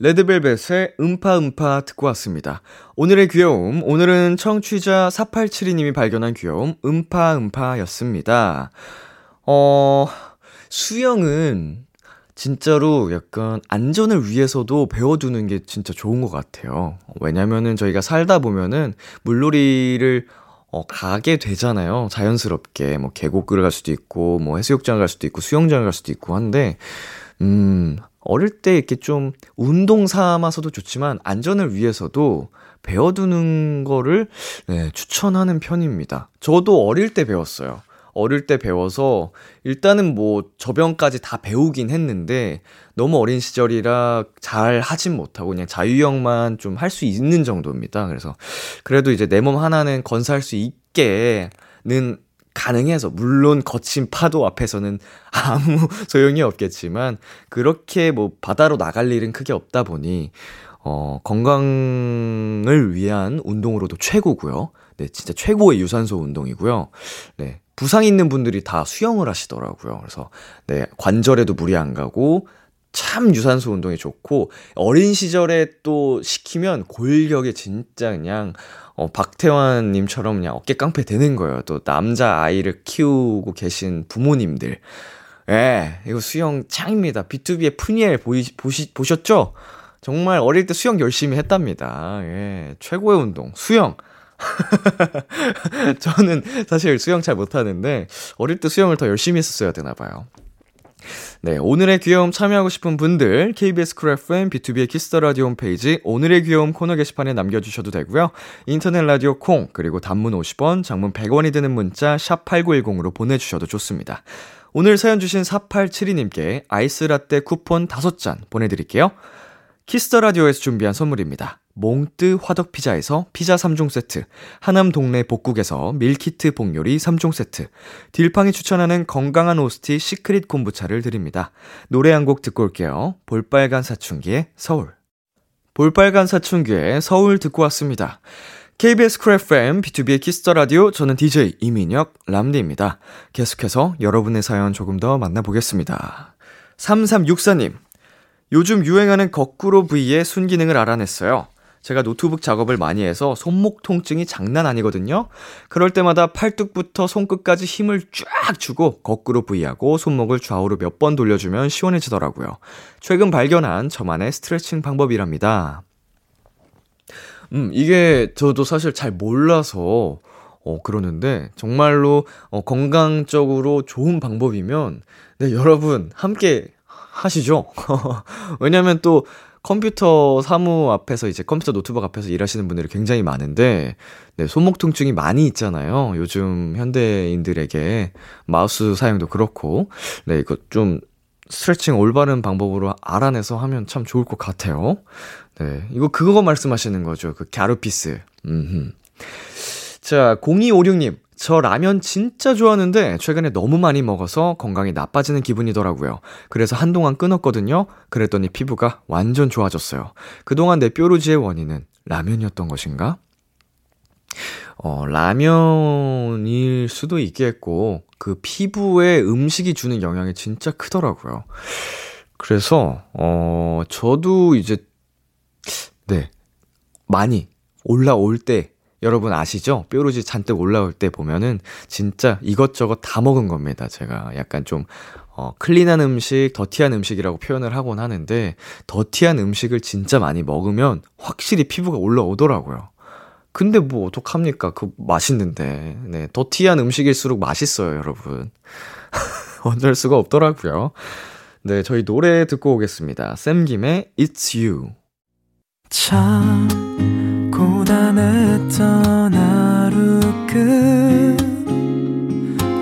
레드벨벳의 음파음파 듣고 왔습니다. 오늘의 귀여움, 오늘은 청취자 사팔칠이 님이 발견한 귀여움 음파음파였습니다. 어, 수영은 진짜로 약간 안전을 위해서도 배워두는 게 진짜 좋은 것 같아요. 왜냐면은 저희가 살다 보면은 물놀이를 어, 가게 되잖아요. 자연스럽게 뭐 계곡을 갈 수도 있고 뭐 해수욕장을 갈 수도 있고 수영장을 갈 수도 있고 한데 음... 어릴 때 이렇게 좀 운동 삼아서도 좋지만 안전을 위해서도 배워두는 거를 네, 추천하는 편입니다. 저도 어릴 때 배웠어요. 어릴 때 배워서 일단은 뭐 저변까지 다 배우긴 했는데 너무 어린 시절이라 잘 하진 못하고 그냥 자유형만 좀 할 수 있는 정도입니다. 그래서 그래도 이제 내 몸 하나는 건사할 수 있게는 가능해서, 물론 거친 파도 앞에서는 아무 소용이 없겠지만, 그렇게 뭐 바다로 나갈 일은 크게 없다 보니, 어, 건강을 위한 운동으로도 최고고요. 네, 진짜 최고의 유산소 운동이고요. 네, 부상 있는 분들이 다 수영을 하시더라고요. 그래서, 네, 관절에도 무리 안 가고, 참 유산소 운동이 좋고, 어린 시절에 또 시키면 골격에 진짜 그냥, 어, 박태환님처럼 그냥 어깨 깡패 되는 거예요. 또 남자 아이를 키우고 계신 부모님들. 예, 이거 수영 짱입니다. 비투비의 푸니엘 보이, 보시, 보셨죠? 정말 어릴 때 수영 열심히 했답니다. 예, 최고의 운동, 수영. 저는 사실 수영 잘 못하는데, 어릴 때 수영을 더 열심히 했었어야 되나봐요. 네, 오늘의 귀여움 참여하고 싶은 분들 케이비에스 Cool 에프엠 비투비의 키스 더 라디오 홈페이지 오늘의 귀여움 코너 게시판에 남겨주셔도 되고요. 인터넷 라디오 콩, 그리고 단문 오십 원, 장문 백 원이 드는 문자 샵 팔구일공으로 보내주셔도 좋습니다. 오늘 사연 주신 사팔칠이 님께 아이스라떼 쿠폰 다섯 잔 보내드릴게요. 키스 더 라디오에서 준비한 선물입니다. 몽뜨 화덕피자에서 피자 삼 종 세트, 하남 동네 복국에서 밀키트 복요리 삼 종 세트, 딜팡이 추천하는 건강한 오스티 시크릿 콤부차를 드립니다. 노래 한 곡 듣고 올게요. 볼빨간 사춘기의 서울. 볼빨간 사춘기의 서울 듣고 왔습니다. 케이비에스 쿨 에프엠, 비투비의 키스 더 라디오, 저는 디제이 이민혁 람디입니다. 계속해서 여러분의 사연 조금 더 만나보겠습니다. 삼삼육사 님, 요즘 유행하는 거꾸로 브이의 순기능을 알아냈어요. 제가 노트북 작업을 많이 해서 손목 통증이 장난 아니거든요. 그럴 때마다 팔뚝부터 손끝까지 힘을 쫙 주고 거꾸로 V하고 손목을 좌우로 몇 번 돌려주면 시원해지더라고요. 최근 발견한 저만의 스트레칭 방법이랍니다. 음, 이게 저도 사실 잘 몰라서 어, 그러는데 정말로 어, 건강적으로 좋은 방법이면 네, 여러분 함께 하시죠. 왜냐면 또 컴퓨터 사무 앞에서 이제 컴퓨터 노트북 앞에서 일하시는 분들이 굉장히 많은데 네, 손목 통증이 많이 있잖아요. 요즘 현대인들에게 마우스 사용도 그렇고 네, 이거 좀 스트레칭 올바른 방법으로 알아내서 하면 참 좋을 것 같아요. 네, 이거 그거 말씀하시는 거죠. 그 갸루피스. 음흠. 자, 공이오육 님. 저 라면 진짜 좋아하는데 최근에 너무 많이 먹어서 건강이 나빠지는 기분이더라고요. 그래서 한동안 끊었거든요. 그랬더니 피부가 완전 좋아졌어요. 그동안 내 뾰루지의 원인은 라면이었던 것인가? 어, 라면일 수도 있겠고 그 피부에 음식이 주는 영향이 진짜 크더라고요. 그래서 어, 저도 이제 네, 많이 올라올 때 여러분 아시죠? 뾰루지 잔뜩 올라올 때 보면은 진짜 이것저것 다 먹은 겁니다. 제가 약간 좀 어, 클린한 음식, 더티한 음식이라고 표현을 하곤 하는데 더티한 음식을 진짜 많이 먹으면 확실히 피부가 올라오더라고요. 근데 뭐 어떡합니까? 그 맛있는데. 네, 더티한 음식일수록 맛있어요, 여러분. 어쩔 수가 없더라고요. 네, 저희 노래 듣고 오겠습니다. 샘김의 It's You. 참 고단했던 하루 끝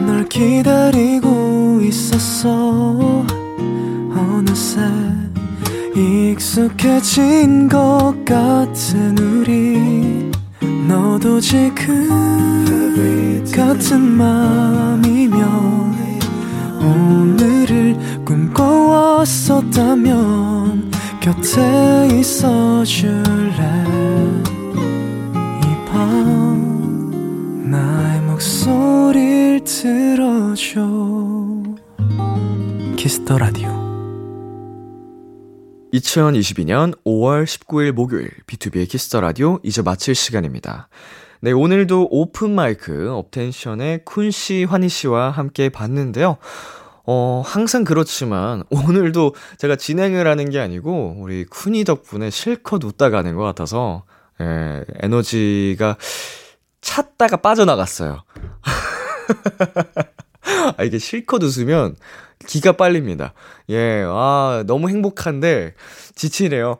널 기다리고 있었어. 어느새 익숙해진 것 같은 우리 너도 지금 같은 맘이면 오늘을 꿈꿔왔었다면 곁에 있어줄래. 나의 목소리를 들어줘. Kiss the Radio. 이천이십이 년 오월 십구 일 목요일 비투비의 Kiss the Radio 이제 마칠 시간입니다. 네, 오늘도 오픈 마이크 업텐션의 쿤씨, 환희씨와 함께 봤는데요. 어, 항상 그렇지만 오늘도 제가 진행을 하는 게 아니고 우리 쿤이 덕분에 실컷 웃다 가는 것 같아서 예, 에너지가 찼다가 빠져나갔어요. 아, 이게 실컷 웃으면 기가 빨립니다. 예, 아, 너무 행복한데 지치네요.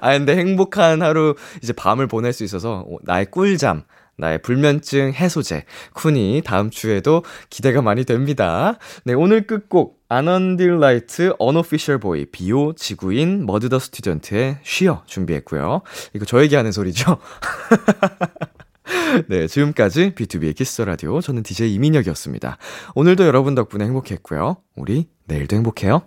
아, 근데 행복한 하루, 이제 밤을 보낼 수 있어서 나의 꿀잠, 나의 불면증 해소제, 쿤이 다음 주에도 기대가 많이 됩니다. 네, 오늘 끝곡. 아넌딜라이트, 언오피셜 보이, 비오, 지구인, 머드더 스튜던트의 쉬어 준비했고요. 이거 저 얘기하는 소리죠? 네, 지금까지 비투비의 키스 라디오, 저는 디제이 이민혁이었습니다. 오늘도 여러분 덕분에 행복했고요. 우리 내일도 행복해요.